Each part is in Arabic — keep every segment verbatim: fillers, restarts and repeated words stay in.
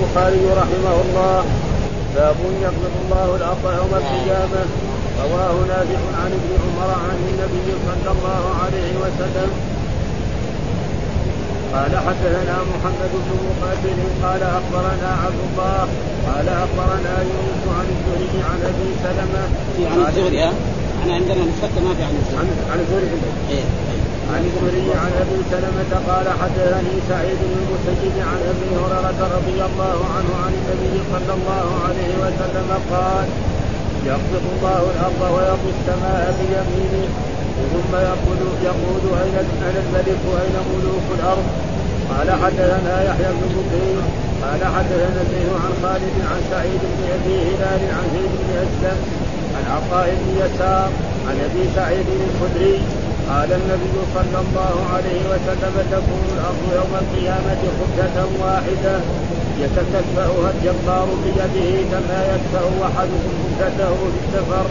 البخاري رحمه الله. باب يقبض الله الأرض يوم القيامة. رواه نافع عن ابن عمر عن النبي صلى الله عليه وسلم قال حدثنا محمد بن مقابل قال أخبرنا عبد الله قال أخبرنا يونس عن الزهري عن أبي سلمة عن الزهري أنا عندنا نسخة ما في عن الزهري عن الزهري عن الزهري عن أبي سلمة قال حدثني سعيد بن المسيب عن أبي هريرة رضي الله عنه عن النبي صلى الله عليه وسلم قال يقبض الله الأرض ويقوي السماء بيمينه ثم يقول يقول أين الملك أين ملوك الأرض. قال حدثنا يحيى بن بكير قال حدثنا زيد عن خالد عن سعيد بن أبي هلال عن زيد بن أسلم عن عطاء بن يسار عن أبي سعيد الخدري قال النبي صلى الله عليه وسلم تكون الأرض يوم القيامة خبزة واحدة يتكفأها الجبار بيده كما يدفع أحدكم خبزته في السفر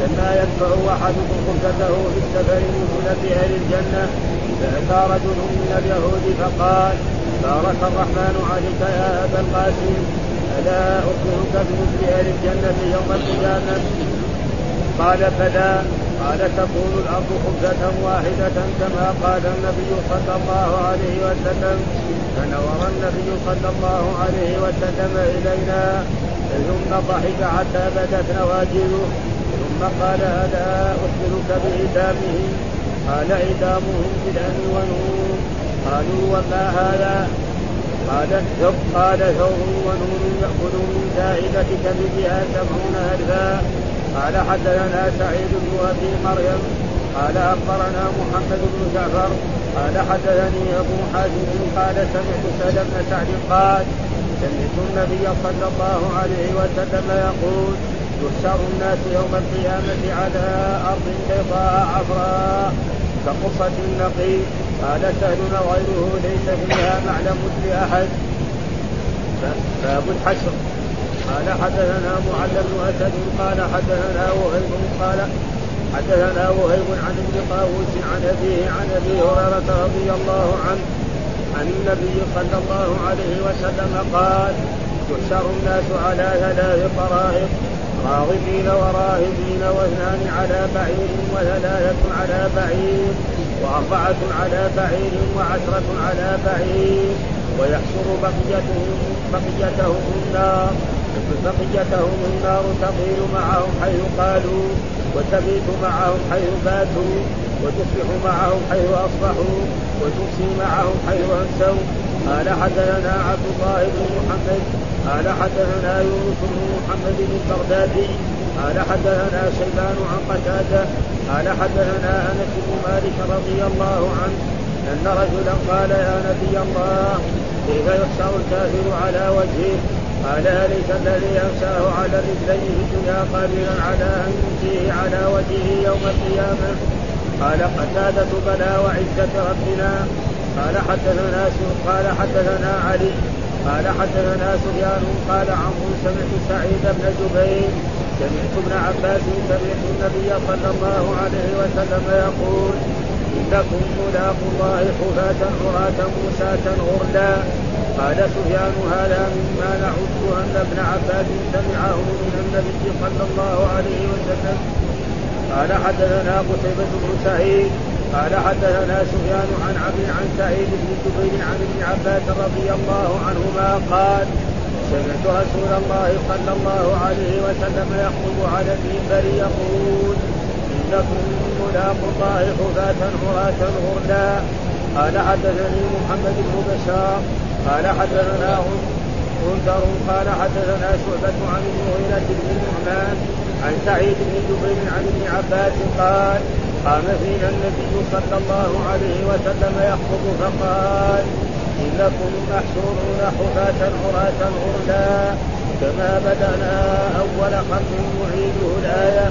كما يدفع أحدكم خبزته في السفر نزل بأهل الجنة. فأتى رجل من اليهود فقال بارك الرحمن عليك يا أبا القاسم ألا أخبرك بنزل أهل الجنة يوم القيامة؟ قال فلا. قال تكون الأرض خبزة واحدة كما قال النبي صلى الله عليه وسلم. فنظر النبي صلى الله عليه وسلم إلينا ثم ضحك حتى بدت نواجذه ثم قال ألا أخبرك بإدامه؟ قال إدامهم بالأن ونور. قالوا وما هذا؟ قال ثور ونور يأخذ من زائدتك بها سبعون ألفا. قال حدثنا سعيد بن أبي مريم قال أخبرنا محمد بن جعفر قال حدثني أبو حازم قال سمعت سهل بن سعد قال سمعت النبي صلى الله عليه وسلم يقول يحشر الناس يوم القيامة على أرض بيضاء عفراء كقصة النقيض. قال سهل وغيره ليس فيها معلم لأحد. باب الحشر. قال حدثنا معلم أسد قال حدثنا وهيب قال حدثنا وهيب عن ابن طاووس عن أبيه عن أبي هريرة رضي الله عنه عن النبي صلى الله عليه وسلم قال يحشر الناس على ثلاث طرائق راغبين وراهبين واثنان على بعير وثلاثة على بعير وأربعة على بعير وعشرة على بعير ويحشر بقيتهم بقيتهم النار بقيتهم النار تطير معهم حيث قالوا وتبيت معهم حيث باتوا وتصبح معهم حيث أصبحوا وتمسي معهم حيث أمسوا. قال حدثنا عبد الله بن محمد قال حدثنا يونس بن محمد البغدادي قال حدثنا سليمان عن قتادة قال حدثنا أنس بن مالك رضي الله عنه أن رجلا قال يا نبي الله كيف يحشر الكافر على وجهه؟ قال أليس الذي أمساه على رجليه في الدنيا قادرا على أن يمسيه على وجهه يوم القيامة؟ قال قتادة بلى وعزة ربنا. قال حدثنا قال حدثنا علي قال حدثنا سفيان قال عمرو سمعت سعيد بن جبير سمعت ابن عباس سمعت النبي صلى الله عليه وسلم يقول إنكم ملاق الله حفاة عراة غرلا غرلا. قال سفيان هذا مما نعد أن ابن عباس سمعه من النبي صلى الله عليه وسلم. قال حدثنا قتيبة بن سعيد قال حدثنا سفيان عن عبد عن سعيد بن جبير عن ابن عباس رضي الله عنهما قال سمعت رسول الله صلى الله عليه وسلم يخطب على المنبر يقول إنكم ملاق الله حفاة عراة غرلا. قال حدثني محمد بن بشار قال حدثنا غندر قال حدثنا شعبة عن المغيرة بن النعمان عن سعيد بن جبير عن ابن عباس قال قام فينا النبي صلى الله عليه وسلم يخطب فقال إنكم محشورون حفاة عراة غرلا كما بدأنا أول خلق نعيده الآية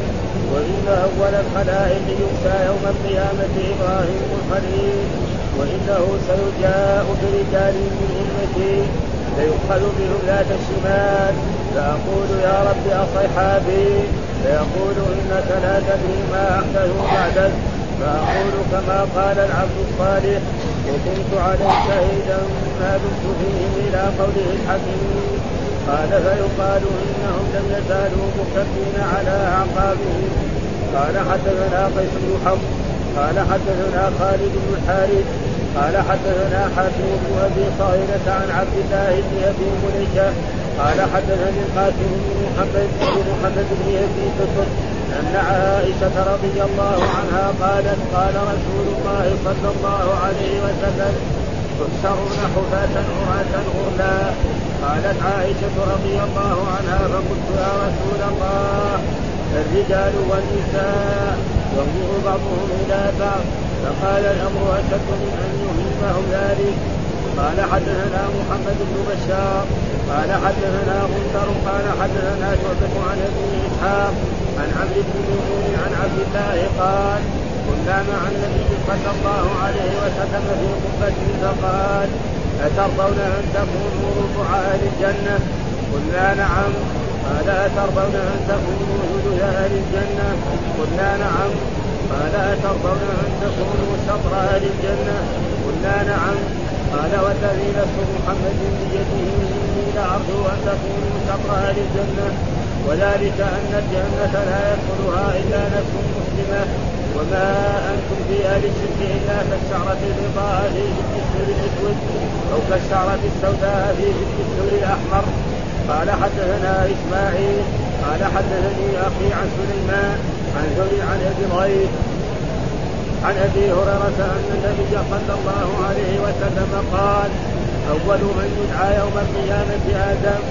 وإن أول الخلائق يمسى يوم القيامة إبراهيم الخليل وإنه سيجاء برجال من أمتي فيؤخذ بهم لا الشمال فأقول يا رب أصحابي فيقول إنك لا تدري ما أحدث بعدك فأقول كما قال العبد الصالح وكنت عليك إذا ما دمت فيهم إلى قوله الحكيم. قال فيقال إنهم لم يزالوا مكبين على أعقابهم. قال حدثنا قيس بن حفص قال حدثنا خالد بن الحارث قال حدثنا حاتم بن أبي طاهرة عن عبد الله بن أبي مليكة قال حدثني القاسم بن محمد بن محمد بن يزيد أن عائشة رضي الله عنها قالت قال رسول الله صلى الله عليه وسلم تحشرون حفاة عراة غرلا. قالت عائشة رضي الله عنها فقلت يا رسول الله الرجال والنساء ينظر بعضهم إلى بعض. فقال الأمر أشد من أن يهمهم ذلك. قال حدثنا محمد بن بشار قال حدثنا غندر قال حدثنا شعبة عن أبي إسحاق عن عمرو بن ميمون عن عبد الله قال كنا مع النبي صلى الله عليه وسلم في قبة فقال أترضون أن تكونوا رفعاء الجنة؟ قلنا نعم. قال أترضون أن تكونوا هدهاء الجنة؟ قلنا نعم. قال أترضون أن تكونوا شطراء الجنة؟ قلنا نعم. قال والذي نفس محمد بيده إني لأرجو أن تكونوا شطراء الجنة وذلك أن الجنة لا يدخلها إلا نفس مسلمة وما أنتم في أهل الشرك إلا كالشعرة البيضاء في جبل السور الأسود أو كالشعرة السوداء في جبل السور الأحمر. قال حدثنا إسماعيل قال حدثني أخي عن سليمان عن زهير عن أبي الغيث عن أبي هريرة أن النبي صلى الله عليه وسلم قال أول من يدعى يوم القيامة آدم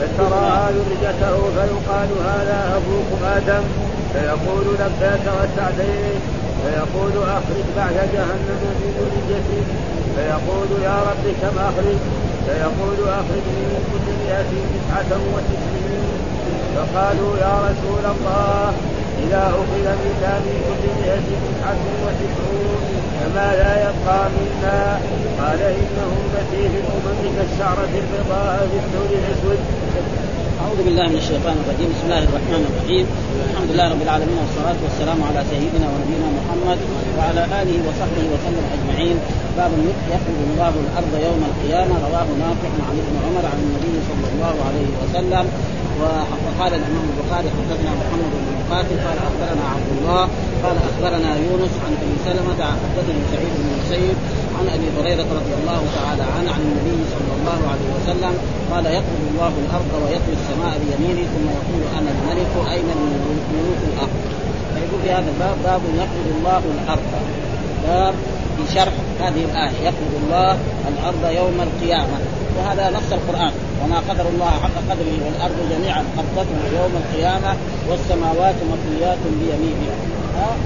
فترى آل رجته فيقال هذا أبوكم آدم فيقول لبيك وسعديك فيقول أخرج بعد جهنم من ذريتي فيقول يا رب كم أخرج فيقول أخرج من كل مئة تسعة وتسعين. فقالوا يا رسول الله إذا أخذ منا من كل مئة تسعة وتسعون فما لا يبقى منا؟ قال إنهم مثيل الأمم كالشعرة البيضاء في الثور الأسود. أعوذ بالله من الشيطان الرجيم. بسم الله الرحمن الرحيم. الحمد لله رب العالمين والصلاة والسلام على سيدنا ونبينا محمد وعلى آله وصحبه وسلم أجمعين. باب يخرج الله الأرض يوم القيامة. رواه نافع عن ابن عمر عن النبي صلى الله عليه وسلم. وقال الإمام البخاري حدثنا محمد بن مقابل قال أخبرنا عبد الله قال أخبرنا يونس عن أبي سلمة حدثني سعيد بن المسيب عن أبي هريرة رضي الله تعالى عنه عن النبي صلى الله عليه وسلم قال يقبض الله الأرض ويطوي السماء بيمينه ثم يقول أنا الملك أين ملوك الأرض. فيقول في هذا الباب باب يقبض الله الأرض. باب في شرح هذه الآية يقبض الله الأرض يوم القيامة. وهذا نص القرآن وما قدر الله حق قدره والأرض جميعا قبضته يوم القيامة والسماوات مطويات بيمينه.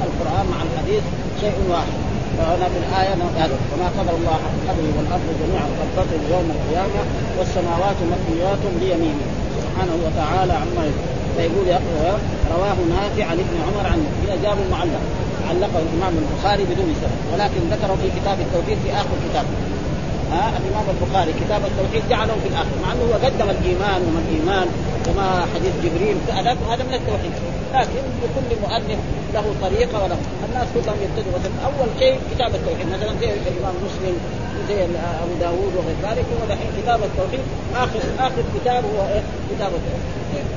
القرآن مع الحديث شيء واحد. فهنا في الآية نقول وما قدر الله حق قدره والأرض جميعا قبضته يوم القيامة والسماوات مطويات بيمينه سبحانه وتعالى عما يقول. فيقول يقول رواه نافع عن ابن عمر عن إجابة المعلق علقه الإمام البخاري بدون سبب ولكن ذكره في كتاب التوحيد في آخر كتاب. ها الإمام البخاري كتاب التوحيد جعله في الآخر مع أنه قدم الإيمان وما الإيمان كما حديث جبريل فألف هذا من التوحيد. لكن لكل مؤلف له طريقة وله الناس كلهم يبتدوا أول شيء كتاب التوحيد مثلا زي الإمام مسلم زي أبو داود وغير ذلك. ودحين كتاب التوحيد آخر آخر كتاب هو كتاب التوحيد.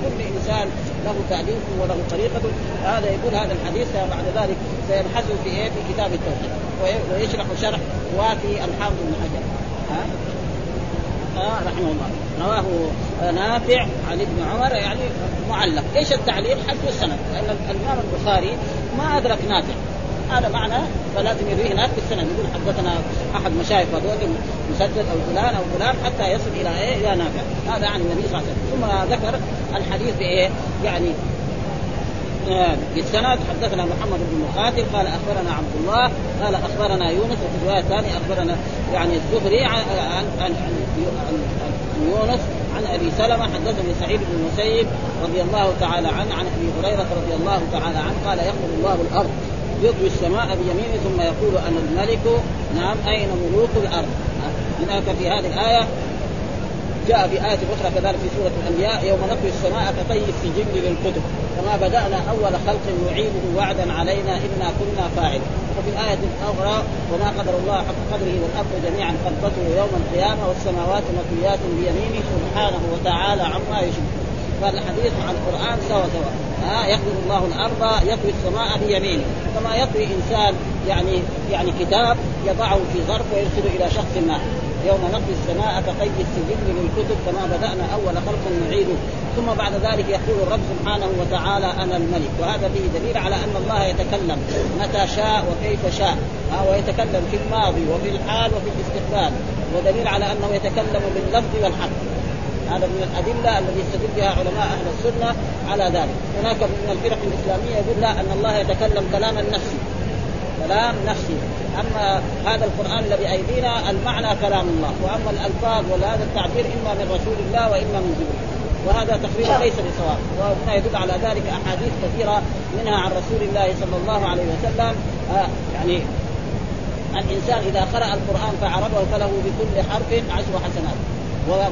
كل إنسان له تعليمه وله طريقته. هذا يقول هذا الحديث بعد ذلك سيبحثه في إيه في كتاب التوحيد ويشرح شرح وافي الحافظ بن حجر آه رحمه الله. رواه نافع عن ابن عمر يعني معلق. ايش التعليق؟ حتى السند لأن الإمام البخاري ما أدرك نافع هذا معنى فلازم يروي هناك بالسند يقول حدثنا أحد مشايخ هذول مسدد أو فلان أو فلان حتى يصل إلى إيه إلى نافع. هذا عن النبي صلى الله عليه وسلم. ثم ذكر الحديث بإيه يعني بالسند حدثنا محمد بن مقابل قال أخبرنا عبد الله قال أخبرنا يونس وفي الرواية الثانية أخبرنا يعني الزهري عن, عن, عن, عن, عن يونس عن أبي سلمة حدثني سعيد بن المسيب رضي الله تعالى عنه عن أبي هريرة رضي الله تعالى عنه قال يقبض الله الأرض يطوي السماء بيمينه ثم يقول أنا الملك نعم أين ملوك الأرض. هناك في هذه الآية جاء في آية أخرى كذلك في سورة الأنبياء يوم نطوي السماء كطي السجل للكتب كما بدأنا أول خلق نعيده وعدا علينا إنا كنا فاعلين. وفي آية أخرى وما قدر الله حق القدر والأرض جميعا قبضته يوم القيامة والسماوات مطويات بيمينه سبحانه وتعالى عما يشركون. فالحديث عن القرآن سوا سوا آه يقبض الله الأرض يطوي السماء بيمينه كما يطوي إنسان يعني يعني كتاب يضعه في ظرف ويرسله إلى شخص ما. يوم نطوي السماء كطي السجل للكتب كما بدأنا أول خلق نعيده ثم بعد ذلك يقول الرب سبحانه وتعالى أنا الملك. وهذا فيه دليل على أن الله يتكلم متى شاء وكيف شاء آه ويتكلم في الماضي وفي الحال وفي الاستقبال، ودليل على أنه يتكلم باللفظ والحرف. هذا من الأدلة الذي يستدل بها علماء أهل السنة على ذلك. هناك من الفرق الإسلامية يقول لا أن الله يتكلم كلاما نفسي كلام نفسي، أما هذا القرآن الذي أيدينا المعنى كلام الله، وأما الألفاظ وهذا التعبير إما من رسول الله وإما من جبريل، وهذا تقرير ليس بصواب. وهنا يدل على ذلك أحاديث كثيرة منها عن رسول الله صلى الله عليه وسلم آه يعني الإنسان إذا قرأ القرآن فعربه فله بكل حرف عشر حسنات.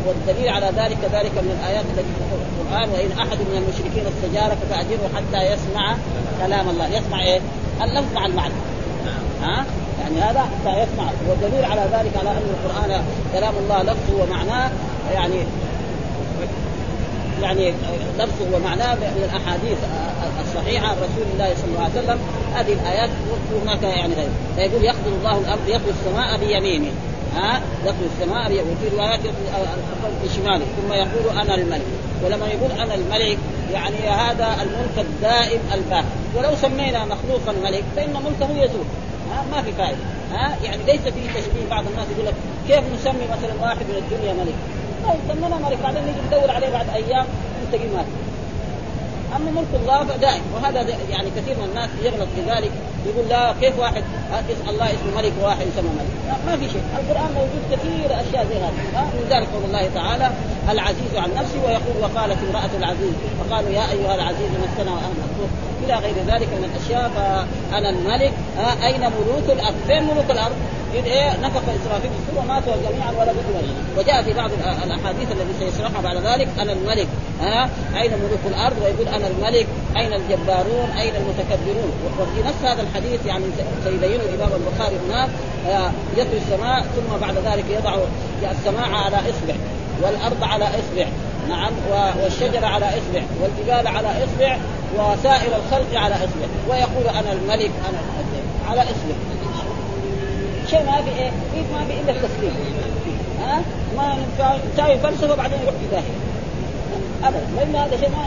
والدليل على ذلك ذلك من الآيات التي في القرآن وإن أحد من المشركين استجارك فأجره حتى يسمع كلام الله. يسمع إيه؟ اللفظ مع المعنى ها؟ يعني هذا فيسمع. والدليل على ذلك على أن القرآن كلام الله لفظه ومعناه يعني يعني لفظه ومعناه من الأحاديث الصحيحة رسول الله صلى الله عليه وسلم. هذه الآيات هناك يعني غير فيقول يخبر الله الأرض يخبر السماء بيمينه ها يطوي السماء وفي روايات يطوي شماله ثم يقول أنا الملك. ولما يقول أنا الملك يعني هذا الملك الدائم الباقي، ولو سمينا مخلوقا ملك فإن ملكه يزول ما في فائدة ها يعني ليس فيه تشبيه. بعض الناس يقول لك كيف نسمي مثلا واحد من الدنيا ملك؟ طيب سمينا ملك بعدين نيجي ندور عليه بعد أيام نلتقي مات. أما ملك الله دائم. وهذا يعني كثير من الناس يغلط في ذلك يقول لا كيف واحد اسم الله اسم ملك وواحد يسمى ملك؟ ما في شيء. القرآن موجود كثير أشياء زي هذه. من ذلك قول الله تعالى العزيز عن نفسه ويقول وقالت امرأة العزيز فقالوا يا أيها العزيز مسنا وأهلنا الضر إلى غير ذلك من الأشياء. فأنا الملك أين ملوك الأرض؟ فين ملوك الأرض؟ إذ إيه نفق إسرافيل السور وماتوا جميعا ولا بد منه. وجاء في بعض الأحاديث التي سيشرحها بعد ذلك أنا الملك ها أين ملوك الأرض، ويقول أنا الملك أين الجبارون أين المتكبرون. وفي نفس هذا الحديث يعني سيبينه الإمام البخاري هناك يطوي السماء ثم بعد ذلك يضع السماء على إصبع والأرض على إصبع نعم والشجر على إصبع والجبال على إصبع وسائر الخلق على إصبع ويقول أنا الملك أنا الملك على إصبع. شيء ما في إيه كيف ما في إلا التسليم ها ما نتعي فلسفة بعدين يروح في داهية أبدا. لأن هذا شيء ما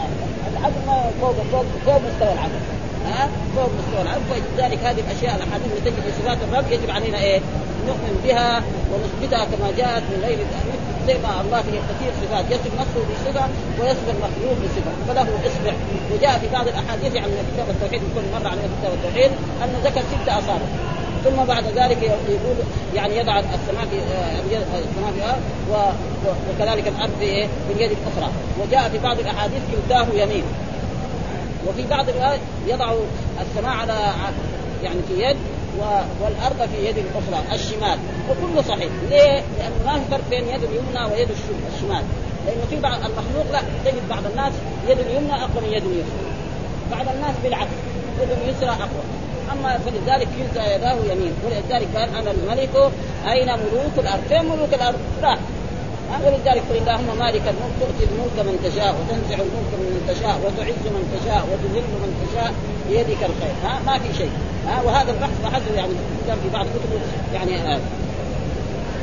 العدل ما فوق فوق فوق مستوى العدل ها فوق مستوى العدل. فلذلك هذه الأشياء الأحاديث التي تجي في صفات الرب يجب علينا إيه نؤمن بها ونثبتها كما جاءت من غير تأويل. زي ما الله فيه كثير صفات يصف نفسه بصفة ويصف المخلوق بصفة فله إصبع. وجاء في بعض الأحاديث عن كتاب التوحيد كل مرة عن كتاب التوحيد أنه ذكر ستة أصابع ثم بعد ذلك يقول يعني يضع السماء في السماء وكذلك الأرض باليد الأخرى. وجاء في بعض الأحاديث يداه يمين وفي بعض الآيات يضع السماء على يعني في يد والأرض في يد الأخرى الشمال. وكله صحيح. ليه؟ لأن ما في فرق بين يد اليمنى ويد الشمال. لأنه في بعض المخلوق لا تجد بعض الناس يد اليمنى أقوى من يد اليسرى، بعض الناس بالعكس يد اليسرى أقوى. أما فلذلك كلتا يداه يمين. ولذلك قال أنا الملك أين ملوك الأرض؟ فين ملوك الأرض؟ راح. ولذلك قل اللهم مالك الملك تؤتي الملك من تشاء وتنزع الملك من تشاء وتعز من تشاء وتذل من تشاء بيدك الخير. ها ما في شيء ها. وهذا البحث بحثه يعني كان في بعض كتبه يعني آه.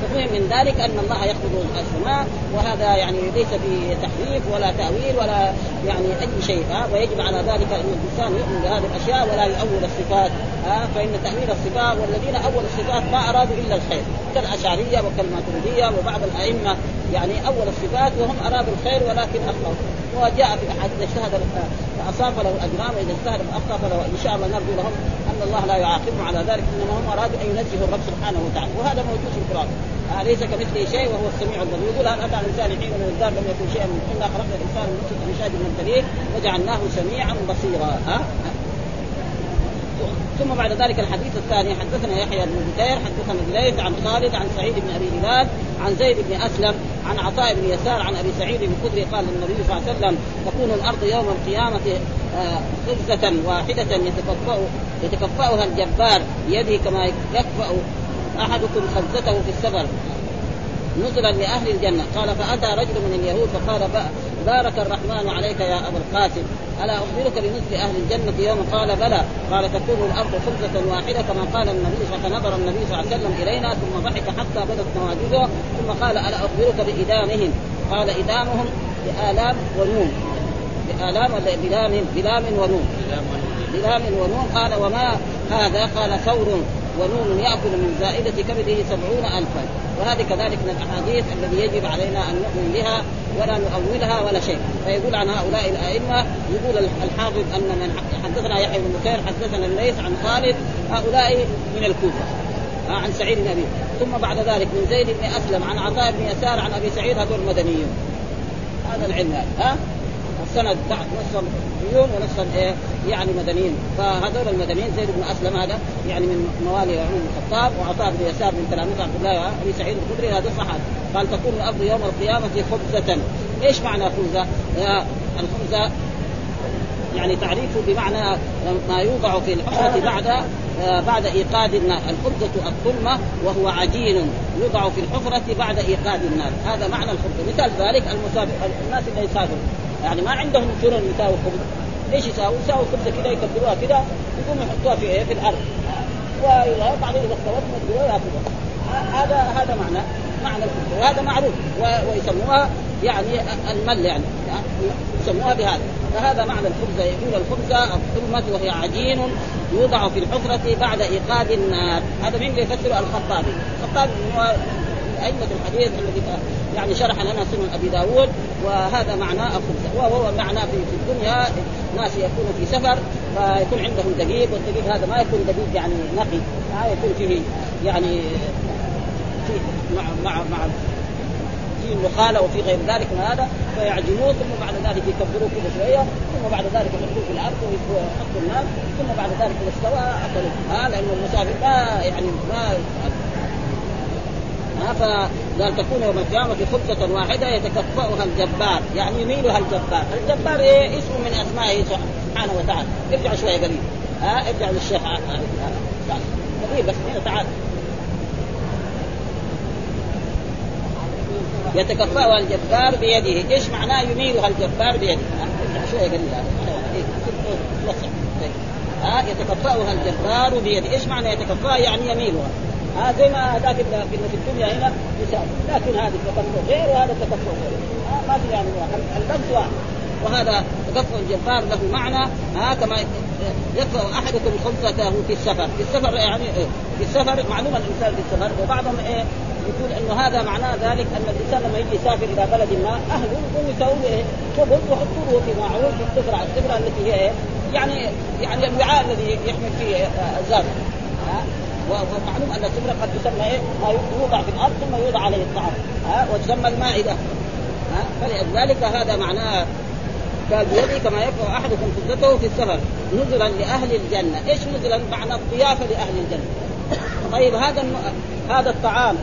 فهم من ذلك أن الله يخلق السماء وهذا يعني ليس في تحريف ولا تأويل ولا يعني أي شيء ها. ويجب على ذلك أن الإنسان يؤمن بهذه الأشياء ولا يؤول الصفات ها. فإن تأويل الصفات والذين أول الصفات ما أرادوا إلا الخير كالأشعرية وكالماتريدية وبعض الأئمة يعني أول الصفات وهم أرادوا الخير ولكن أخطأوا. وجاء في الحديث اجتهد فأصاب له أجران وإذا اجتهد فأخطأ فله إن شاء الله نرجو لهم أن الله لا يعاقبهم على ذلك إنما هم أرادوا أن ينزهوا الرب سبحانه وتعالى. وهذا موجود في القرآن ليس كمثله شيء وهو السميع البصير. يقول هل أتى على الإنسان حين من الدهر لم يكن شيئا من إنا خلقنا الإنسان من نطفة أمشاج نبتليه وجعلناه سميعا بصيرا ها؟ ثم بعد ذلك الحديث الثاني حدثنا يحيى بن جبير حدثنا زيد عن خالد عن سعيد بن أبي مريم عن زيد بن أسلم عن عطاء بن يسار عن أبي سعيد الخدري قال النبي صلى الله عليه وسلم تكون الأرض يوم القيامة خبزة واحدة يتكفأها الجبار بيده كما يكفأ أحدكم خزته في السفر نزلا لأهل الجنة. قال فأتى رجل من اليهود فقال بارك الرحمن عليك يا أبا القاسم ألا أخبرك بنزل أهل الجنة يوم؟ قال بلى. قال تكون الأرض خبزة واحدة كما قال النبي فنظر النبي صلى الله عليه وسلم إلينا ثم ضحك حتى بدت نواجذه ثم قال ألا أخبرك بإدامهم؟ قال إدامهم بآلام ونوم بآلام بلام بلام ونوم بلام ونوم. قال وما هذا؟ قال ثور ونون يأكل من زائدة كبده سبعون ألفا. وهذه كذلك من الأحاديث الذي يجب علينا أن نؤمن بها ولا نؤولها ولا شيء. فيقول عن هؤلاء الأئمة، يقول الحافظ أن من حدثنا يحيى بن بكير حدثنا الليث عن خالد هؤلاء من الكوفة عن سعيد بن أبي، ثم بعد ذلك من زيد بن أسلم عن عطاء بن يسار عن أبي سعيد، هذول مدنيون. هذا العلم ها السند نص مدنيون ونص إيه يعني مدنيين. فهذول المدنيين زيد بن أسلم هذا يعني من موالي عمر الخطاب، وعطاء بن يسار من تلاميذ عبد الله بن سعيد الخدري هذا صحابي. قال تكون الأرض يوم القيامة خبزة. إيش معنى خبزة؟ الخبزة يعني تعريفه بمعنى ما يوضع في الحفرة بعد بعد إيقاد النار. الخبزة الظلمة وهو عجين يوضع في الحفرة بعد إيقاد النار، هذا معنى الخبزة. مثال ذلك المسافر، الناس اللي يسافروا يعني ما عندهم فرن يساووا خبزة، ايش يساووا؟ يساووا خبزة كده يكبروها كده يقوموا يحطوها في ايه في الارض ويلا بعدين اذا اختلطوا يدوروها كده. هذا هذا معنى معنى الخبزة، وهذا معروف ويسموها يعني المل يعني يسموها بهذا. فهذا معنى الخبزة، يقول الخبزة الظلمة وهي عجين يوضع في الحفرة بعد إيقاد النار. هذا من يفسر الخطابي. الخطابي هو أئمة الحديث الذي يعني شرح لنا سنن أبي داود، وهذا معنى الخبزة. وهو معنى في الدنيا ناس يكونوا في سفر فيكون عندهم دقيق، والدقيق هذا ما يكون دقيق يعني نقي، ما يكون فيه يعني فيه مع مع مع النخالة وفي غير ذلك من هذا، فيعجنوه ثم بعد ذلك يكبروه كده شوية ثم بعد ذلك يحطوه في الأرض ويحطوا النار ثم بعد ذلك الاستواء أكلوه، لأن المسافر ما يعني ما فقال تكون يوم القيامة خبزة واحدة يتكفأها الجبار يعني يميلها الجبار. الجبار إيه؟ اسم من أسمائه سبحانه وتعالى. ارجع شوية قليل ها ارجع للشيخ قليل بس هنا تعال. يتكفأها الجبار بيده، إيش معناه يميلها الجبار بيده؟ ارجع شوية قليل ها يتكفأها الجبار بيده، إيش معنى يتكفأها؟ يعني يميلها ها زي ما ذاك في الدنيا هنا يساوي، لكن هذا التكفؤ غير وهذا التكفؤ غير، ما في يعني البنت واحد. وهذا تكفؤ الجبار له معنى ها كما يكفأ أحدكم خبزته في السفر. في السفر يعني إيه؟ في السفر معلومة الإنسان في السفر. وبعضهم إيه يقول إنه هذا معناه ذلك أن الإنسان لما يجي يسافر إلى بلد ما أهله يقوم يسوي إيه خبز ويحطوه في معروف في السفرة، السفرة التي هي إيه يعني يعني الوعاء الذي يحمل فيه الزاد. ومعلوم أن السفرة قد تسمى إيه؟ ما يوضع في الأرض ثم يوضع عليه الطعام ها وتسمى المائدة ها. فلذلك هذا معناه قال بيدي كما يكفأ أحدكم خبزته في السفر نزلا لأهل الجنة. إيش نزلا؟ معنى الضيافة لأهل الجنة. طيب هذا الم... هذا الطعام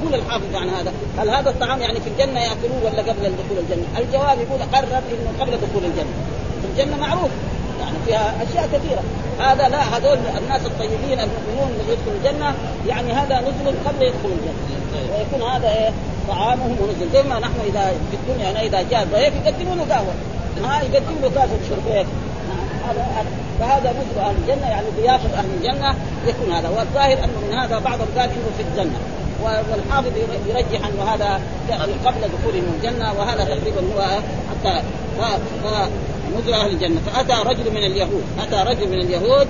يقول الحافظ عن هذا، هل هذا الطعام يعني في الجنة يأكلوه ولا قبل دخول الجنة؟ الجواب يقول قرر إنه قبل دخول الجنة. الجنة معروف يعني فيها أشياء كثيرة، هذا لا هذول الناس الطيبين المؤمنون اللي يدخلوا الجنة يعني هذا نزل قبل يدخل الجنة، ويكون هذا إيه طعامهم ونزل. زي ما نحن إذا في الدنيا أنا إذا جاء ضيف يقدموا له قهوة ها يقدم له كاسة شربات، فهذا نزل أهل الجنة يعني ضيافة أهل الجنة يكون هذا. والظاهر أن من هذا بعضهم قال إنه في الجنة، والحافظ يرجح أنه هذا قبل دخول الجنة، وهذا تقريبا هو حتى نزل أهل الجنة. فأتى رجل من اليهود أتى رجل من اليهود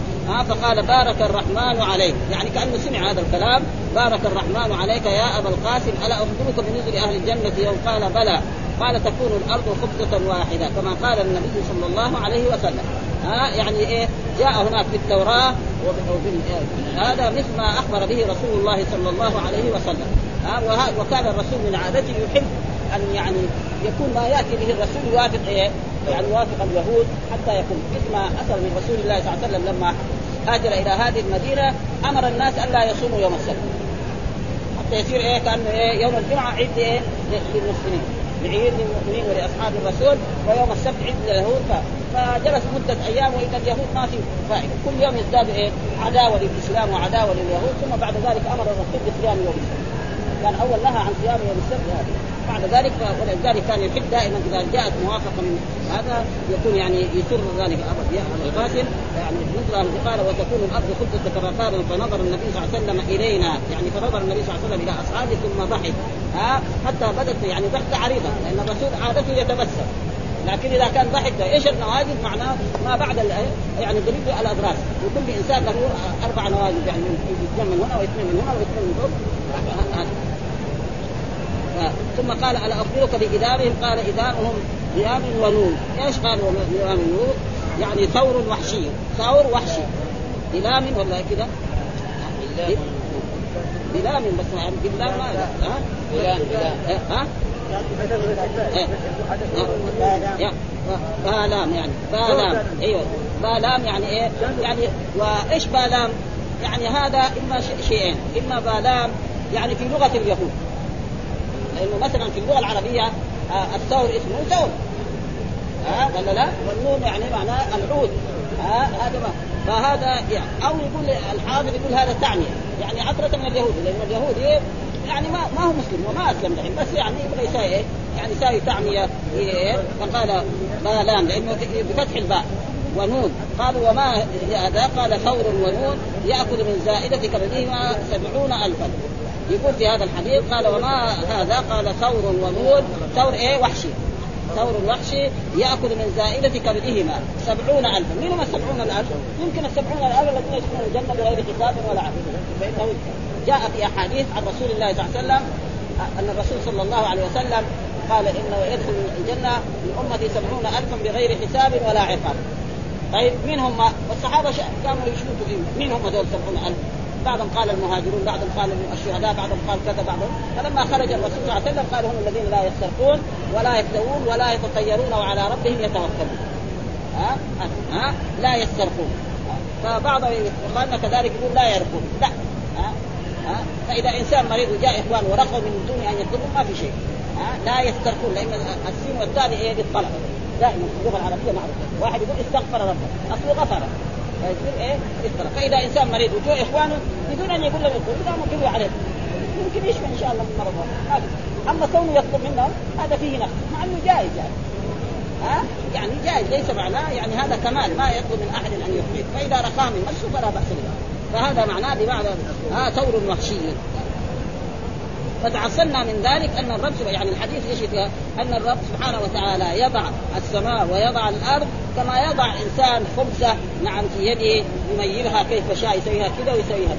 فقال بارك الرحمن عليك، يعني كأنه سمع هذا الكلام، بارك الرحمن عليك يا أبا القاسم ألا أخبرك بنزل أهل الجنة يوم؟ قال بلى. قال تكون الأرض خبزة واحدة كما قال النبي صلى الله عليه وسلم. ها يعني إيه جاء هناك في التوراة هذا مثل ما أخبر به رسول الله صلى الله عليه وسلم. ها وكان الرسول من عادته يحب أن يعني يكون ما يأتي به الرسول يوافق إيه يعني يوافق اليهود حتى يكون مثل ما أثر من رسول الله صلى الله عليه وسلم لما هاجر إلى هذه المدينة أمر الناس ألا يصوموا يوم السبت حتى يصير إيه كأنه إيه يوم الجمعة عيد إيه للمسلمين. لعيد المؤمنين ولأصحاب الرسول ويوم السبت عيد اليهود. فجلس مدة أيام وإذا اليهود ما في فائدة، كل يوم يزداد إيه عداوة للإسلام وعداوة لليهود. ثم بعد ذلك أمر الرسول بصيام يوم السبت، كان أول لها عن صيام يوم السبت هذا. بعد ذلك ولذلك كان يحب دائما إذا جاءت موافقة من هذا يكون يعني يسر ذلك أبدا يعني غاسل يعني مثل ما قال وتكون الأرض خضرة كرفان. فنظر النبي صلى الله عليه وسلم إلينا يعني فنظر النبي صلى الله عليه وسلم إلى أصحابه ثم ضحك ها حتى بدت يعني ضحكة عريضة، لأن الرسول عادته يتبسم، لكن إذا كان ضحك إيش النواجذ معناه ما بعد يعني قريب الأدراس، وكل إنسان له أربع نواجذ يعني اثنين من هنا واثنين من هنا واثنين من هنا. ثم قال ألا أخبرك بإدامهم؟ قال إدامهم لئام ونون. إيش قالوا لئام ونون؟ يعني ثور وحشي، ثور وحشي لئام ولا كده لئام بس ما عم كده ما ها ها ها بالام يعني بالام أيوة بالام يعني إيه يعني وإيش بالام يعني هذا إما شيئين، إما بالام يعني في لغة اليهود، لأنه مثلا في اللغة العربية آه الثور اسمه ثور ها آه ولا لا، والنون يعني معناه العود ها آه هذا ما فهذا يعني أو يقول الحاضر يقول هذا تعني يعني عطرة من اليهود، لأن اليهود إيه يعني ما ما هو مسلم وما أسلم دحين، بس يعني يبغى يساوي يعني يساوي تعنية إيه. فقال بالام لأنه بفتح الباء ونون. قالوا وما هذا؟ قال ثور ونون يأخذ من زائدة كبديهما سبعون ألفا. يقول في هذا الحديث قال وما هذا؟ قال ثور ونون ثور ايه وحشي، ثور وحشي يأكل من زائدة كبدهما سبعون ألفا. من هم السبعون الألف؟ يمكن السبعون الألف الذين يشكون الجنة بغير حساب ولا عدل. فإنه جاء في أحاديث عن رسول الله صلى الله عليه وسلم أن الرسول صلى الله عليه وسلم قال إنه يدخل الجنة لأمتي سبعون ألفا بغير حساب ولا عقاب. طيب من هم؟ والصحابة كانوا يشكوا فيهم، من هم دول سبعون ألف؟ بعضهم قال المهاجرون، بعضهم قال الشهداء، بعضهم قال كذا بعضهم. فلما خرج الرسول صلى الله عليه وسلم قال هم الذين لا يسرقون ولا يكذبون ولا يتطيرون وعلى ربهم يتوكلون ها أه؟ أه؟ ها لا يسرقون. فبعض اخواننا كذلك يقول لا يرقون لا ها أه؟ أه؟ ها فاذا انسان مريض وجاء اخوان ورقوا من دون ان يطلبوا ما في شيء أه؟ لا يسرقون، لان السين والثاني ايه للطلب دائما في اللغه العربيه معروفه. واحد يقول استغفر ربك اصله غفر يصير إيه يصير. فإذا إنسان مريض وجاء إخوانه بدون أن يقول لهم يقول إذا ممكن عليه ممكن يشفى إن شاء الله من مرضه هذا. أما كونه يطلب منهم هذا فيه نقص، مع أنه جائز يعني ها يعني جائز ليس معناه يعني هذا كمال ما يطلب من أحد أن يفيد. فإذا رخام نفسه فلا بأس له، فهذا معناه بمعنى ها ثور وحشي. فتعصلنا من ذلك أن الرب يعني الحديث إيش فيها؟ أن الرب سبحانه وتعالى يضع السماء ويضع الأرض كما يضع إنسان خبزة نعم في يده يميلها كيف شاء يسويها كده ويسويها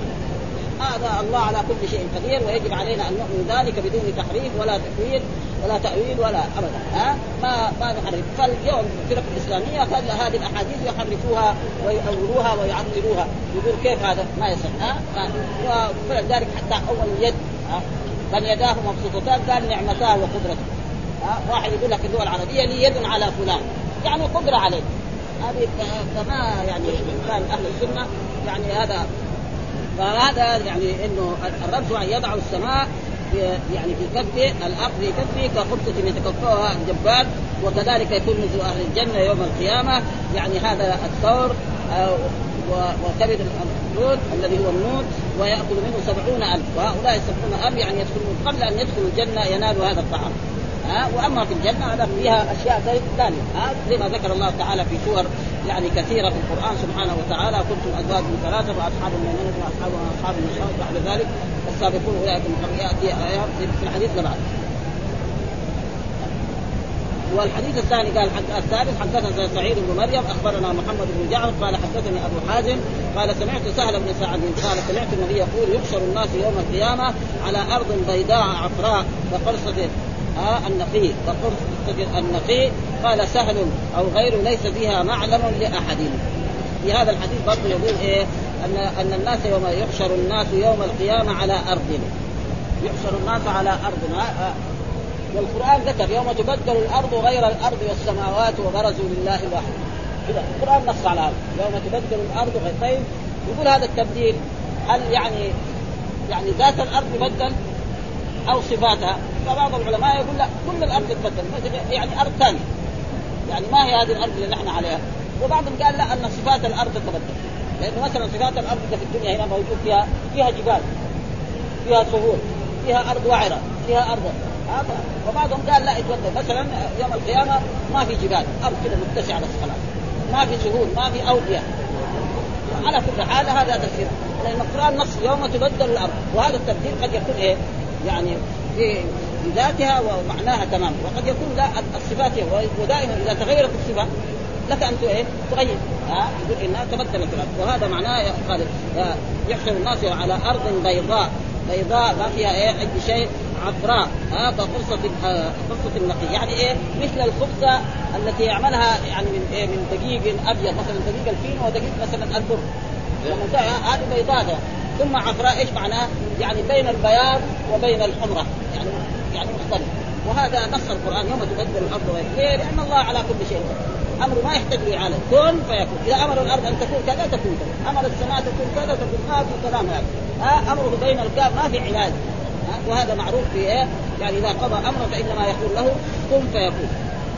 هذا. آه الله على كل شيء قدير، ويجب علينا أن نؤمن ذلك بدون تحريف ولا تأويل ولا تأويل ولا أبدا ها ما ما نحرف. فاليوم الفرق الإسلامية خلى هذه الأحاديث يحرفوها ويأولوها ويعطلوها، يقول كيف هذا ما يصح ها آه؟ وفلذلك حتى أول يد آه؟ بل يداه مبسوطتان قال نعمتاه وقدرته آه؟ واحد يقول لك الدول العربية لي يد على فلان يعني قدرة عليه هذه كما يعني كان أهل السنة يعني هذا. فهذا يعني إنه الرب يضع السماء يعني في كفه الأرض في كفه كقبضة يتكفوها الجبال، وكذلك يكون مثل أهل الجنة يوم القيامة يعني هذا الثور آه وكبد الأمرود الذي هو النور ويأكل منه سبعون ألف. وهؤلاء السبعون ألف يعني يدخلون قبل أن يدخلوا الجنة ينالوا هذا الطعام ها. واما في الجنه هذا فيها اشياء ثانيه ها زي ما ذكر الله تعالى في سور يعني كثيره في القران سبحانه وتعالى كنتم ازواج ثلاثه واصحاب الميمنه واصحاب اصحاب اليمين بعد ذلك السابقون اولئك المقربون في الحديث اللي بعده. والحديث الثاني قال الثالث حدثنا سعيد بن مريم اخبرنا محمد بن جعفر قال حدثني ابو حازم قال سمعت سهل بن سعد قال سمعت النبي يقول يحشر الناس يوم القيامه على ارض بيضاء عفراء وقرصه آه النقي فقرص النقي. قال سهل أو غيره ليس فيها معلم لأحد. في هذا الحديث برضو يقول إيه أن أن الناس يوم يحشر الناس يوم القيامة على أرض يحشر الناس على أرض آه. والقرآن ذكر يوم تبدل الأرض غير الأرض والسماوات وبرزوا لله الواحد كده. القرآن نص على هذا يوم تبدل الأرض غير طيب. يقول هذا التبديل هل يعني يعني ذات الأرض بدل أو صفاتها؟ فبعض العلماء يقول لا كل الأرض تبدل، يعني أرض ثانية، يعني ما هي هذه الأرض اللي نحن عليها. وبعضهم قال لا أن صفات الأرض تبدل، لأنه مثلا صفات الأرض في الدنيا هنا موجود فيها فيها جبال، فيها صخور، فيها أرض وعرة، فيها أرض. وبعضهم قال لا يتبدل، مثلا يوم القيامة ما في جبال، أرض كده متسعة على الصخرات، ما في صخور، ما في أودية. على كل حال هذا تفسير، لأن القرآن نص يوم تبدل الأرض، وهذا التبديل قد يكون إيه يعني بذاتها ومعناها تمام، وقد يكون لا الصفات، ودائما إذا تغيرت الصفة لك أن إيه تغير. ها يقول إنها تبدلت الأرض، وهذا معناه قال يحشر الناس على أرض بيضاء، بيضاء ما فيها إيه عند شيء، عذراء ها كقرصة قرصة النقي، يعني إيه مثل الخبزة التي يعملها يعني من إيه من دقيق أبيض، مثلا دقيق الفين ودقيق مثلا البر، هذه بيضاء. ثم عفراء ايش معناه؟ يعني بين البياض وبين الحمرة، يعني يعني مختلف. وهذا نص القرآن يوم تبدل الأرض غير، لأن الله على كل شيء أمره، ما يحتاج له عالم، كن فيكون. إذا أمر الأرض أن تكون كذا تكون كذا، أمر السماء تكون كذا تكون كذا، في كلام هذا آه أمره بين الكاف، ما في علاج. آه وهذا معروف في إيه يعني إذا قضى أمر فإنما يقول له كن فيكون.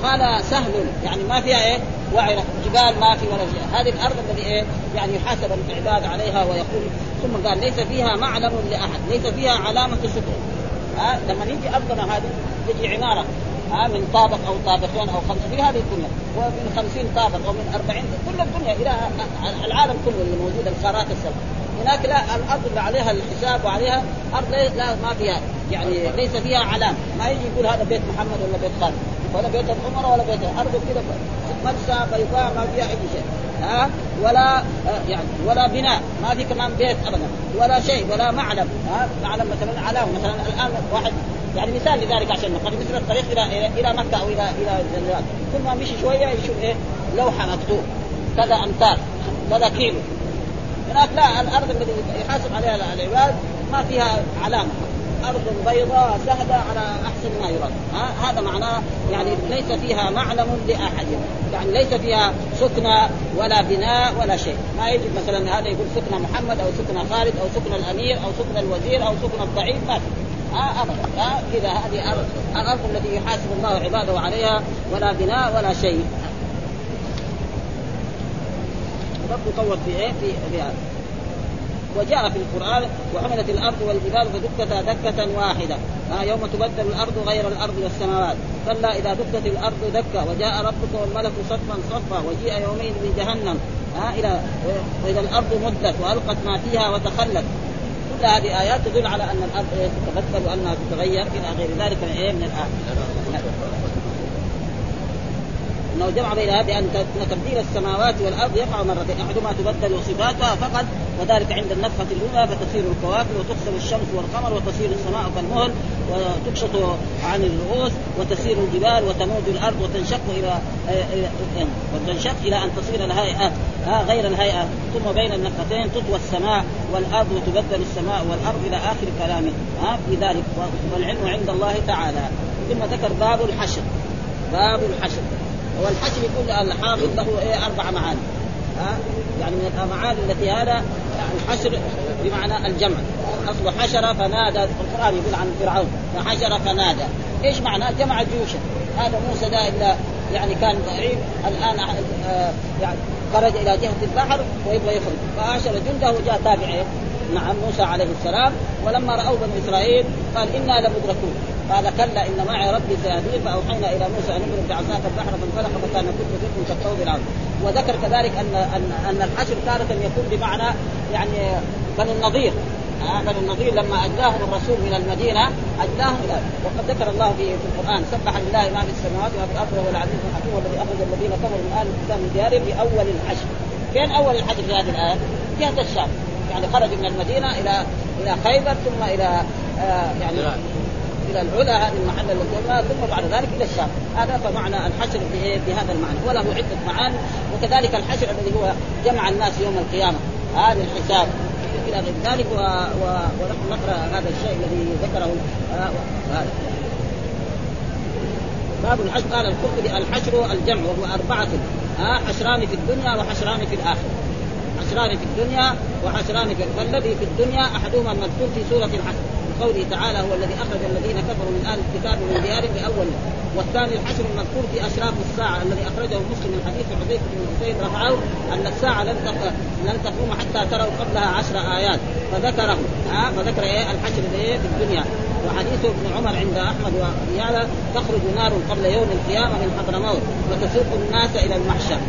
قال سهل يعني ما فيها إيه وعرة، جبال ما في ولا شيء، هذه الأرض التي إيه يعني يحاسب العباد عليها. ويقول ثم قال ليس فيها معلم لأحد، ليس فيها علامة شكر. ها لما نيجي أرضنا هذه تجي عمارة ها من طابق أو طابقين أو خمسة في هذه الدنيا، ومن خمسين طابق أو من أربعين، كل الدنيا إلى العالم كله اللي موجود القارات السبع، هناك لا الأرض اللي عليها الحساب وعليها أرض لا ما فيها يعني ليس فيها علامة. ما يجي يقول هذا بيت محمد ولا بيت خالد ولا بيت عمر ولا بيت، أرض كده مرسى بيضاء ما فيها أي شيء. ها ولا يعني ولا بناء، ما في كمان بيت أبدا ولا شيء ولا معلم. ها معلم مثلا علاه مثلا الآن واحد يعني مثال لذلك عشان نقرب مثل الطريق إلى إلى مكة أو إلى إلى الجنات، كل ما مشي شوية يشوف إيه لوحة مكتوب كذا أمتار كذا كيلو. هناك لا الأرض التي يحاسب عليها العباد ما فيها علامة، أرض بيضاء سهلة على أحسن ما يرام. ها هذا معناه يعني ليس فيها معلم لأحد، يعني ليس فيها سكنة ولا بناء ولا شيء. ما يجب مثلا هذا يقول سكنة محمد أو سكنة خالد أو سكنة الأمير أو سكنة الوزير أو سكنة الضعيف، ما في آه أبدا. آه كذا هذه أرض الأرض التي يحاسب الله عباده عليها، ولا بناء ولا شيء. ربنا طول في إيه في في هذا. وجاء في القرآن وحملت الأرض والجبال فدكتا دكة واحدة آه يوم تبدل الأرض غير الأرض والسماوات، كلا إذا دكت الأرض دكة وجاء ربك والملك صفا صفا وجيء يومين من جهنم آه إلى إذا الأرض مدت وألقت ما فيها وتخلت. كل هذه آيات تدل على أن الأرض تتبدل وأنها تتغير إلى غير ذلك من آية من الآيات. أنه جمع بين هذه أن تبديل السماوات والأرض يقع مرتين، أحدهما تبدل صفاتها فقط وذلك عند النفخة الأولى فتصير الكواكب وتخسف الشمس والقمر وتصير السماء كالمهل وتكشط عن الرؤوس وتسير الجبال وتموج الأرض وتنشق إلى وتنشق إلى أن تصير الهيئة غير الهيئة، ثم بين النفختين تطوى السماء والأرض وتبدل السماء والأرض إلى آخر كلامه في ذلك، والعلم عند الله تعالى. ثم ذكر باب الحشر، باب الحشر والحشر يقول الحافظ له إيه أربع معاني أه؟ يعني من المعاني التي هذا الحشر بمعنى الجمع، أصل حشر فنادى، القرآن يقول عن فرعون حشر فنادى، إيش معنى جمع جيوشه؟ هذا موسى ده إلا يعني كان ضعيف الآن أه يعني خرج إلى جهة البحر ويبغى يخرج فأحشر جنده وجاء تابعه مع موسى عليه السلام، ولما رأوا بني إسرائيل قال إنا لمدركون، قال كلا إن معي ربي سيهدين، فأوحينا إلى موسى أن اضرب بعصاك البحر فانفلق فكان كل فرق من الطود العظيم. وذكر كذلك أن أن أن الحشر تارة يكون بمعنى يعني بني النضير، بني النضير لما أجلاهم الرسول من المدينة أجلاهم إلى، وقد ذكر الله في القرآن سبح لله ما في السماوات وما في الأرض وهو العزيز الحكيم الذي أخرج الذين كفروا من آل الإسلام من ديارهم بأول الحشر. كان أول الحشر في هذه الآية جهة الشام، يعني خرج من المدينة إلى إلى خيبر ثم إلى آه يعني إلى العلا هذه المحل التي ثم بعد ذلك إلى الشام. هذا فمعنى الحشر بهذا المعنى، وله عدة معاني. وكذلك الحشر الذي هو جمع الناس يوم القيامة هذا آه الحساب إلى غير ذلك. و... و... ونحن نقرأ هذا الشيء الذي ذكره آه و... آه. باب الحشر. قال القرطبي الحشر الجمع وهو أربعة آه حشران في الدنيا وحشران في الآخرة، عشران في الدنيا وعشران في الأخرى. الذي في الدنيا أحدهما المذكور في سورة الحشر قوله تعالى هو الذي أخرج الذين كفروا من أهل الكتاب من ديارهم بأول، والثاني الحشر المذكور في أشراف الساعة الذي أخرجه مسلم من حديث حذيفة بن اليمان رفعه أن الساعة لن لن تقوم حتى تروا قبلها عشر آيات، فذكره ها فذكر إيه الحشر إيه في الدنيا. وحديث ابن عمر عند أحمد وعياله تخرج نار قبل يوم القيامة من حضرموت وتسوق الناس إلى المحشر،